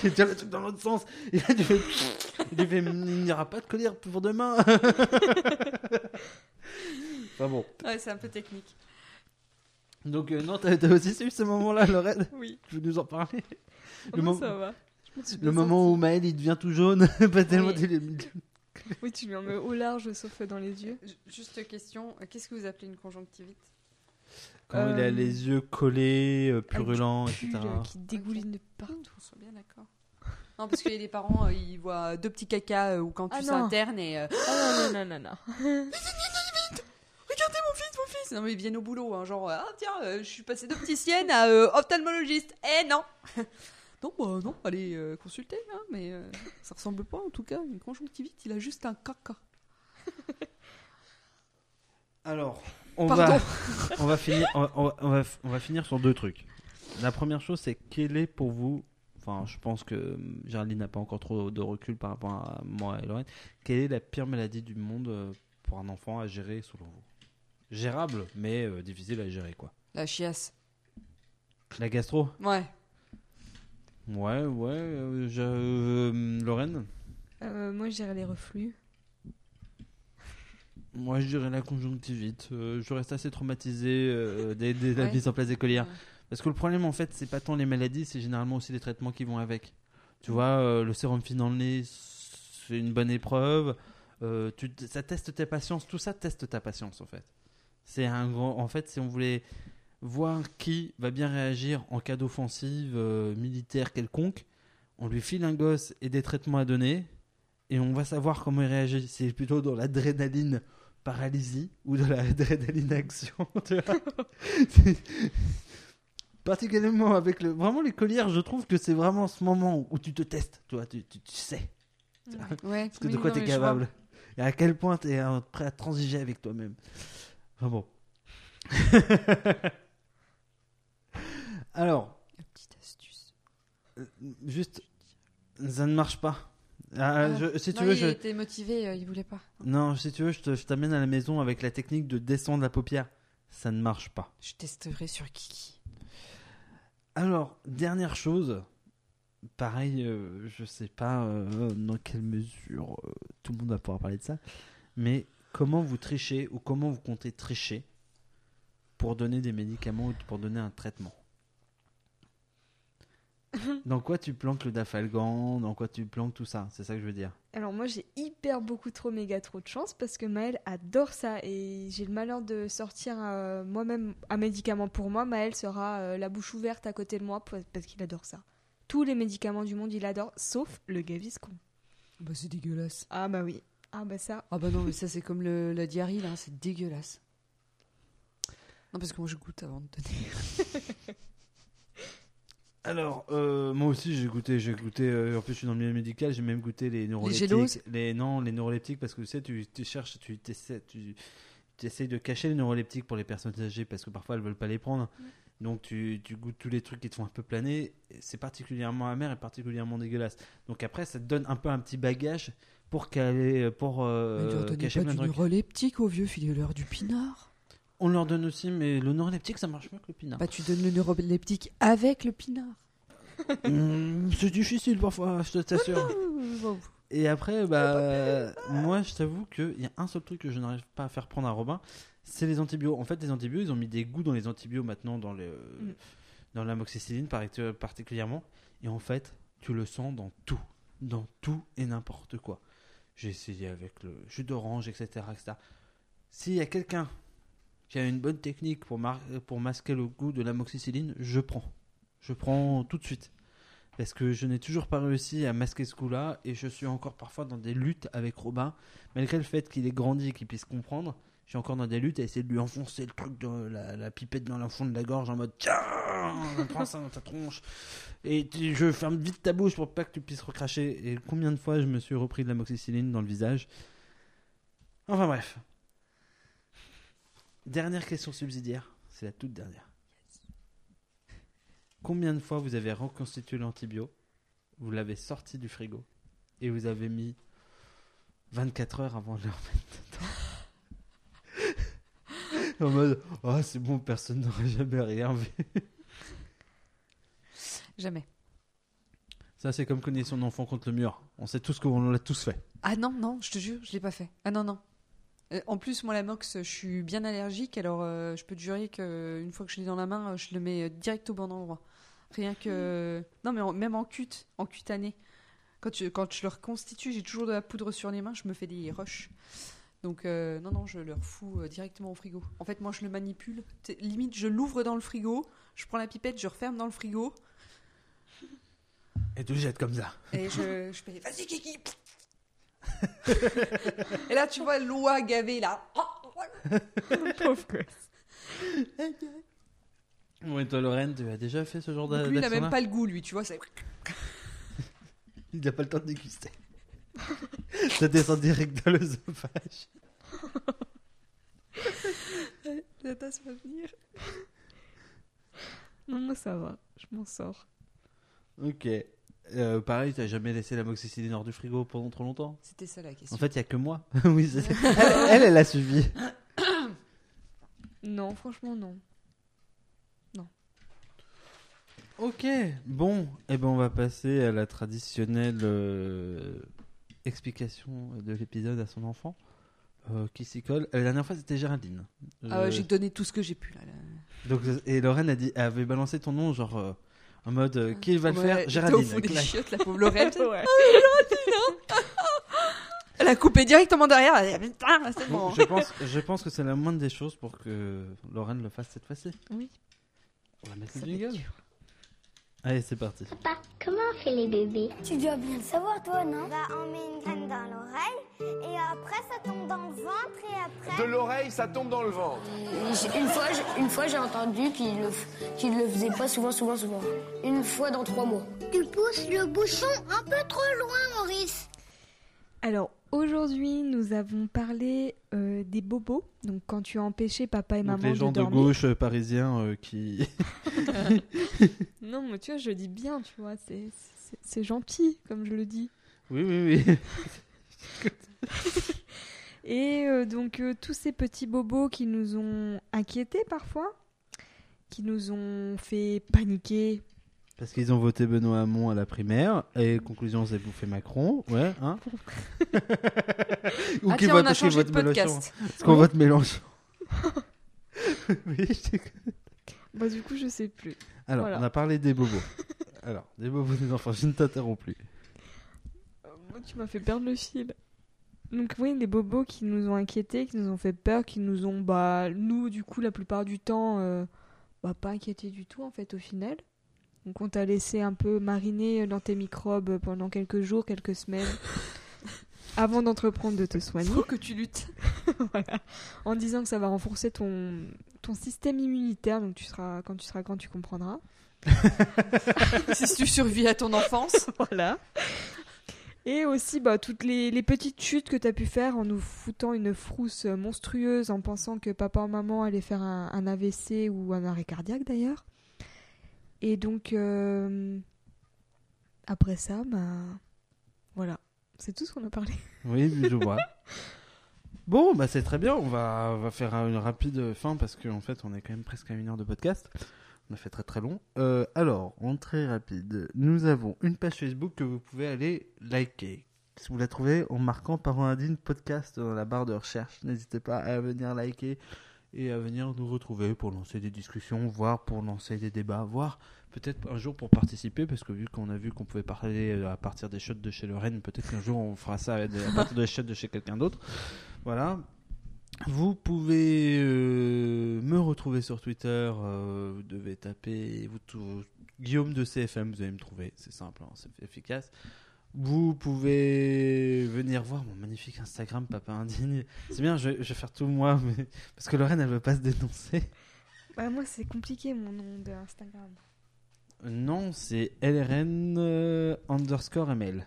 tu tiens le truc dans l'autre sens. Et là, tu fais, tu fais il n'y aura pas de collier pour demain. Enfin bon. Ouais, c'est un peu technique. Donc, euh, non, t'as, t'as aussi eu ce moment-là, Lorraine. Oui. Je veux nous en parler. Comment ça va? Le moment où Maël il devient tout jaune, pas tellement oui. Oui, tu lui en mets au large, sauf dans les yeux. Juste question, qu'est-ce que vous appelez une conjonctivite? Quand euh... il a les yeux collés, euh, purulents, ah, et cetera. Qui dégouline de partout, on soit bien d'accord. Non, parce que les parents euh, ils voient deux petits cacas euh, ou quand tu ah, s'internes et. Euh... Ah non, non, non, non, non. Regardez mon fils, mon fils. Non mais ils viennent au boulot, hein, genre, ah tiens, euh, je suis passé d'opticienne à euh, ophtalmologiste. Eh non. Non, bah non, allez euh, consulter, hein, mais euh, ça ressemble pas en tout cas. Une conjonctivite, il a juste un caca. Alors, on va, on, va finir, on, on, va, on va finir sur deux trucs. La première chose, c'est quelle est pour vous, enfin je pense que Géraldine n'a pas encore trop de recul par rapport à moi et Lorraine, quelle est la pire maladie du monde pour un enfant à gérer selon vous? Gérable, mais euh, difficile à gérer quoi. La chiasse. La gastro? Ouais. Ouais, ouais, euh, je, euh, Lorraine euh, moi, je dirais les reflux. Moi, je dirais la conjonctivite. Euh, je reste assez traumatisé euh, dès, dès ouais. la mise en place des collières. Ouais. Parce que le problème, en fait, c'est pas tant les maladies, c'est généralement aussi les traitements qui vont avec. Tu vois, euh, le sérum fine dans le nez, c'est une bonne épreuve. Euh, tu, ça teste ta patience, tout ça teste ta patience, en fait. C'est un grand. En fait, si on voulait voir qui va bien réagir en cas d'offensive euh, militaire quelconque, on lui file un gosse et des traitements à donner, et on va savoir comment il réagit. C'est plutôt dans l'adrénaline paralysie ou dans l'adrénaline action, tu vois. Particulièrement avec le. Vraiment, les collières, je trouve que c'est vraiment ce moment où tu te testes, tu vois, tu, tu, tu sais. Ouais, parce que oui, de quoi non, t'es capable et à quel point t'es prêt à transiger avec toi-même. Enfin bon. Alors, la petite astuce. Juste, ça ne marche pas. Ah, ah, je, si non, tu veux, il je... était motivé, euh, il voulait pas. Non, si tu veux, je, te, je t'amène à la maison avec la technique de descendre la paupière. Ça ne marche pas. Je testerai sur Kiki. Alors, dernière chose. Pareil, euh, je sais pas euh, dans quelle mesure euh, tout le monde va pouvoir parler de ça, mais comment vous trichez ou comment vous comptez tricher pour donner des médicaments ou pour donner un traitement. Dans quoi tu planques le dafalgan, dans quoi tu planques tout ça, c'est ça que je veux dire. Alors moi j'ai hyper beaucoup trop méga trop de chance parce que Maëlle adore ça et j'ai le malheur de sortir euh, moi-même un médicament pour moi. Maëlle sera euh, la bouche ouverte à côté de moi parce qu'il adore ça. Tous les médicaments du monde, il adore, sauf le gaviscon. Bah c'est dégueulasse. Ah bah oui. Ah bah ça. Ah bah non, mais ça c'est comme le, la diarrhée là, c'est dégueulasse. Non parce que moi je goûte avant de donner. Alors euh, moi aussi j'ai goûté, j'ai goûté. Euh, en plus je suis dans le milieu médical, j'ai même goûté les neuroleptiques. Les, les non, les neuroleptiques parce que tu sais, tu, tu cherches, tu t'essaies, tu essaies de cacher les neuroleptiques pour les personnes âgées parce que parfois elles veulent pas les prendre. Mmh. Donc tu, tu goûtes tous les trucs qui te font un peu planer, c'est particulièrement amer et particulièrement dégueulasse. Donc après ça te donne un peu un petit bagage pour caler, pour euh, mais cacher plein de trucs. On leur donne pas du neuroleptique aux vieux fileurs du pinard. On leur donne aussi, mais le neuroleptique ça marche mieux que le pinard. Bah tu donnes le neuroleptique avec le pinard. Mmh, c'est difficile parfois, je t'assure. Et après bah moi je t'avoue que il y a un seul truc que je n'arrive pas à faire prendre à Robin. C'est les antibiotiques. En fait, les antibiotiques, ils ont mis des goûts dans les antibiotiques maintenant, dans, le, mm. dans l'amoxicilline particulièrement. Et en fait, tu le sens dans tout. Dans tout et n'importe quoi. J'ai essayé avec le jus d'orange, et cetera, et cetera. S'il y a quelqu'un qui a une bonne technique pour, mar- pour masquer le goût de l'amoxicilline, je prends. Je prends tout de suite. Parce que je n'ai toujours pas réussi à masquer ce goût-là. Et je suis encore parfois dans des luttes avec Robin. Malgré le fait qu'il ait grandi et qu'il puisse comprendre, je suis encore dans des luttes à essayer de lui enfoncer le truc de la, la pipette dans le fond de la gorge en mode tiens, prends ça dans ta tronche et tu, je ferme vite ta bouche pour pas que tu puisses recracher. Et combien de fois je me suis repris de l'amoxicilline dans le visage. Enfin bref. Dernière question subsidiaire, c'est la toute dernière. Combien de fois vous avez reconstitué l'antibio, vous l'avez sorti du frigo et vous avez mis vingt-quatre heures avant de le remettre dedans. En mode, oh, c'est bon, personne n'aurait jamais rien vu. Jamais. Ça, c'est comme cogner son enfant contre le mur. On sait tous qu'on l'a tous fait. Ah non, non, je te jure, je ne l'ai pas fait. Ah non, non. Euh, en plus, moi, la mox, je suis bien allergique. Alors, euh, je peux te jurer qu'une fois que je l'ai dans la main, je le mets direct au bon endroit. Rien que. Non, mais en, même en cut, en cutané. Quand, tu, quand je le reconstitue, j'ai toujours de la poudre sur les mains, je me fais des rushs. Donc euh, non non je le refous euh, directement au frigo. En fait moi je le manipule. T'es, limite je l'ouvre dans le frigo, je prends la pipette, je referme dans le frigo. Et tu le jettes comme ça. Et je je fais vas-y Kiki. Et là tu vois l'oie gavée là. Oh, voilà. Pauvre gosse. Ouais toi Lorraine tu as déjà fait ce genre d'action là. Lui il a même pas le goût lui tu vois c'est. Il n'a pas le temps de déguster. Ça descend direct dans l'œsophage. La tasse va venir. Non, moi ça va, je m'en sors. Ok. Euh, pareil, t'as jamais laissé l'amoxicilline hors du frigo pendant trop longtemps ? C'était ça la question. En fait, il n'y a que moi. Oui, c'est... elle, elle, elle a suivi. Non, franchement, non. Non. Ok, bon. Eh ben, on va passer à la traditionnelle. Euh... explication de l'épisode à son enfant euh, qui s'y colle. La dernière fois c'était Géraldine. Je... Ah ouais, j'ai donné tout ce que j'ai pu là. là. Donc, et Lorraine a dit, avait balancé ton nom, genre euh, en mode euh, qui va ouais, le faire Géraldine. Elle des chiottes, la pauvre Lorraine. Ouais. Elle a coupé directement derrière. Elle a dit, putain, c'est bon. Je pense, je pense que c'est la moindre des choses pour que Lorraine le fasse cette fois-ci. Oui. On va mettre le jingle. Allez, c'est parti. Papa, comment on fait les bébés? Tu dois bien le savoir, toi, non? Bah, on met une graine dans l'oreille, et après, ça tombe dans le ventre, et après... De l'oreille, ça tombe dans le ventre. Une fois, une fois j'ai entendu qu'il le, qu'il le faisait pas souvent, souvent, souvent. Une fois dans trois mois. Tu pousses le bouchon un peu trop loin, Maurice. Alors, aujourd'hui, nous avons parlé euh, des bobos. Donc, quand tu as empêché papa et donc maman de dormir. Les gens de gauche euh, parisiens euh, qui... Non, mais tu vois, je dis bien, tu vois. C'est, c'est, c'est gentil, comme je le dis. Oui, oui, oui. Et euh, donc, euh, tous ces petits bobos qui nous ont inquiétés parfois, qui nous ont fait paniquer... Parce qu'ils ont voté Benoît Hamon à la primaire, et conclusion, c'est bouffé Macron, ouais, hein. Ou ah qui vote, parce qu'ils votent Mélenchon. Parce qu'on oui. vote Mélenchon. Oui, je déconne. Bah, du coup, je sais plus. Alors, voilà. On a parlé des bobos. Alors, des bobos des enfants, je ne t'interromps plus. Euh, moi, tu m'as fait perdre le fil. Donc, oui, les bobos qui nous ont inquiétés, qui nous ont fait peur, qui nous ont, bah, nous, du coup, la plupart du temps, euh, bah, pas inquiétés du tout, en fait, au final. Donc on t'a laissé un peu mariner dans tes microbes pendant quelques jours, quelques semaines, avant d'entreprendre de te soigner. Faut que tu luttes. Voilà. En disant que ça va renforcer ton, ton système immunitaire, donc tu seras, quand tu seras grand, tu comprendras. Si tu survis à ton enfance. Voilà. Et aussi bah, toutes les, les petites chutes que t'as pu faire en nous foutant une frousse monstrueuse, en pensant que papa ou maman allaient faire un, un A V C ou un arrêt cardiaque d'ailleurs. Et donc, euh, après ça, bah, voilà, c'est tout ce qu'on a parlé. Oui, je vois. Bon, bah, c'est très bien, on va, on va faire une rapide fin parce qu'en fait, on est quand même presque à une heure de podcast. On a fait très très long. Euh, alors, en très rapide, nous avons une page Facebook que vous pouvez aller liker. Si vous la trouvez en marquant Paranadine Podcast dans la barre de recherche, n'hésitez pas à venir liker. Et à venir nous retrouver pour lancer des discussions, voire pour lancer des débats, voire peut-être un jour pour participer, parce que vu qu'on a vu qu'on pouvait parler à partir des shots de chez Lorraine, peut-être qu'un jour on fera ça à partir des shots de chez quelqu'un d'autre. Voilà. Vous pouvez euh, me retrouver sur Twitter, euh, vous devez taper vous, tout, Guillaume de C F M, vous allez me trouver, c'est simple, hein, c'est efficace. Vous pouvez venir voir mon magnifique Instagram Papa Indigne. C'est bien, je, je vais faire tout moi, mais... parce que Lorraine, elle veut pas se dénoncer. Bah moi, c'est compliqué mon nom de Instagram. Non, c'est L R N underscore M L.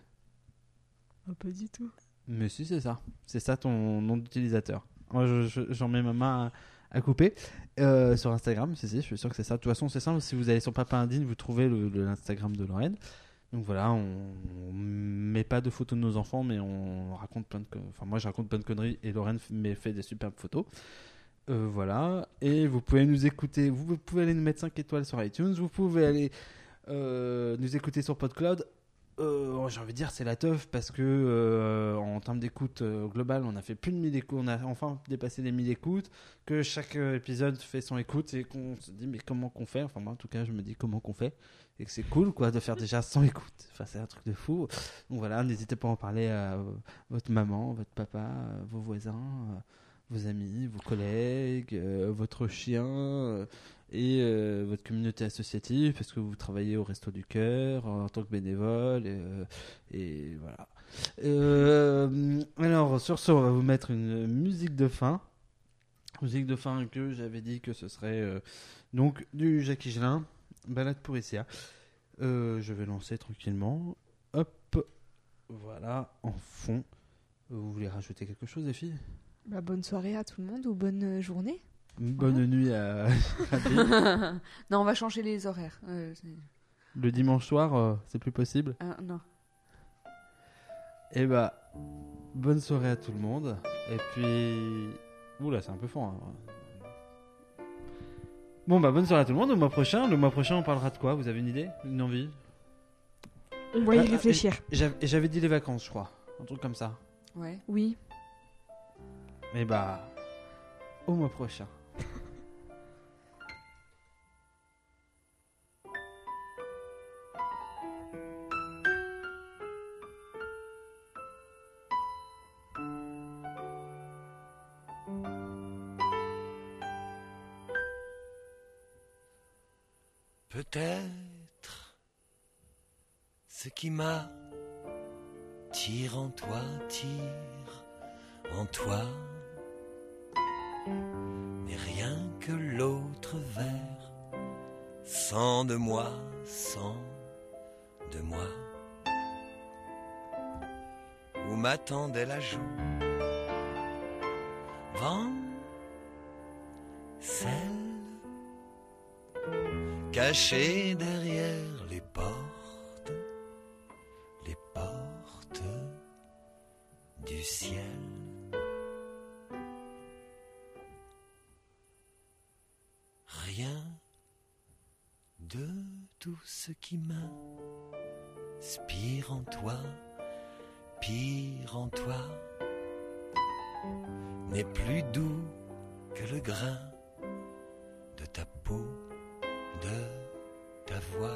Oh, pas du tout. Mais si, c'est ça. C'est ça ton nom d'utilisateur. Moi, je, je, j'en mets ma main à, à couper euh, sur Instagram. Si si, je suis sûr que c'est ça. De toute façon, c'est simple. Si vous allez sur Papa Indigne, vous trouvez le, le, l'Instagram de Lorraine. Donc voilà, on met pas de photos de nos enfants, mais on raconte plein de conneries. Enfin, moi, je raconte plein de conneries et Lorraine fait, fait des superbes photos. Euh, voilà. Et vous pouvez nous écouter. Vous pouvez aller nous mettre cinq étoiles sur iTunes. Vous pouvez aller euh, nous écouter sur PodCloud. Euh, j'ai envie de dire, c'est la teuf parce que euh, en termes d'écoute euh, globale, on a fait plus de mille écoutes. On a enfin dépassé les mille écoutes. Que chaque épisode fait son écoute et qu'on se dit, mais comment qu'on fait? Enfin, moi, en tout cas, je me dis comment qu'on fait. Et que c'est cool quoi de faire déjà sans écoute. Enfin, c'est un truc de fou. Donc voilà, n'hésitez pas à en parler à votre maman, votre papa, vos voisins, vos amis, vos collègues, votre chien et votre communauté associative parce que vous travaillez au Resto du Cœur en tant que bénévole. Et, et voilà. Euh, alors, sur ce, on va vous mettre une musique de fin. Musique de fin que j'avais dit que ce serait euh, donc du Jacques Higelin. Ballade pour Izia. Euh, je vais lancer tranquillement. Hop, voilà, en fond. Vous voulez rajouter quelque chose, les filles? Bah, bonne soirée à tout le monde ou bonne journée. Bonne voilà. nuit à. à non, on va changer les horaires. Euh, Le dimanche soir, euh, c'est plus possible euh, non. Eh bah, bonne soirée à tout le monde. Et puis. Oula, c'est un peu fort. Hein. Bon bah bonne soirée à tout le monde, au mois prochain, le mois prochain on parlera de quoi? Vous avez une idée? Une envie? On va y réfléchir. J'avais, j'avais dit les vacances je crois, un truc comme ça. Ouais. Oui. Mais bah, au mois prochain. Peut-être ce qui m'attire en toi, tire en toi, mais rien que l'autre verre, sans de moi, sans de moi, où m'attendait la joue, vent, celle cachée derrière les portes, les portes du ciel. Rien de tout ce qui m'inspire en toi, pire en toi, n'est plus doux que le grain de ta peau, de ta voix,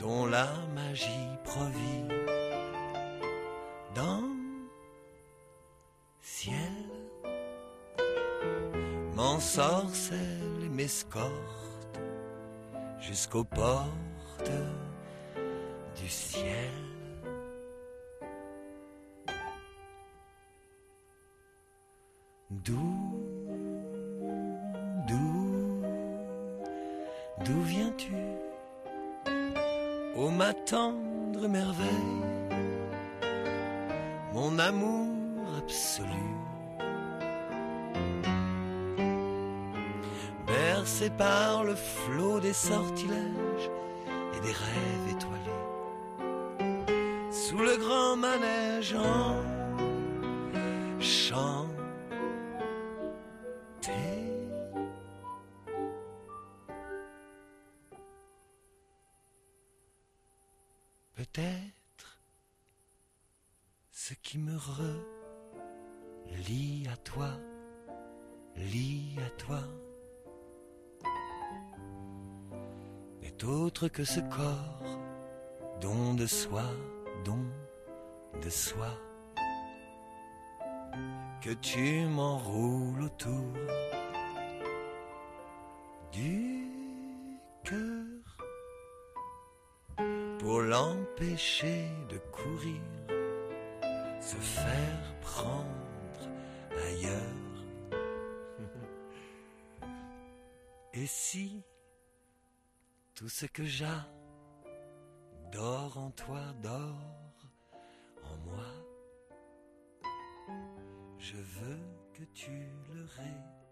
dont la magie provient dans ciel, m'ensorcelle et m'escorte jusqu'aux portes du ciel. D'où D'où viens-tu, ô ma tendre merveille, mon amour absolu, bercé par le flot des sortilèges et des rêves étoilés, sous le grand manège en chant. Peut-être ce qui me relie à toi, lie à toi, n'est autre que ce corps, don de soi, don de soi, que tu m'enroules autour du cœur, pour l'empêcher de courir, se faire prendre ailleurs. Et si tout ce que j'adore en toi dort en moi, je veux que tu le réveilles.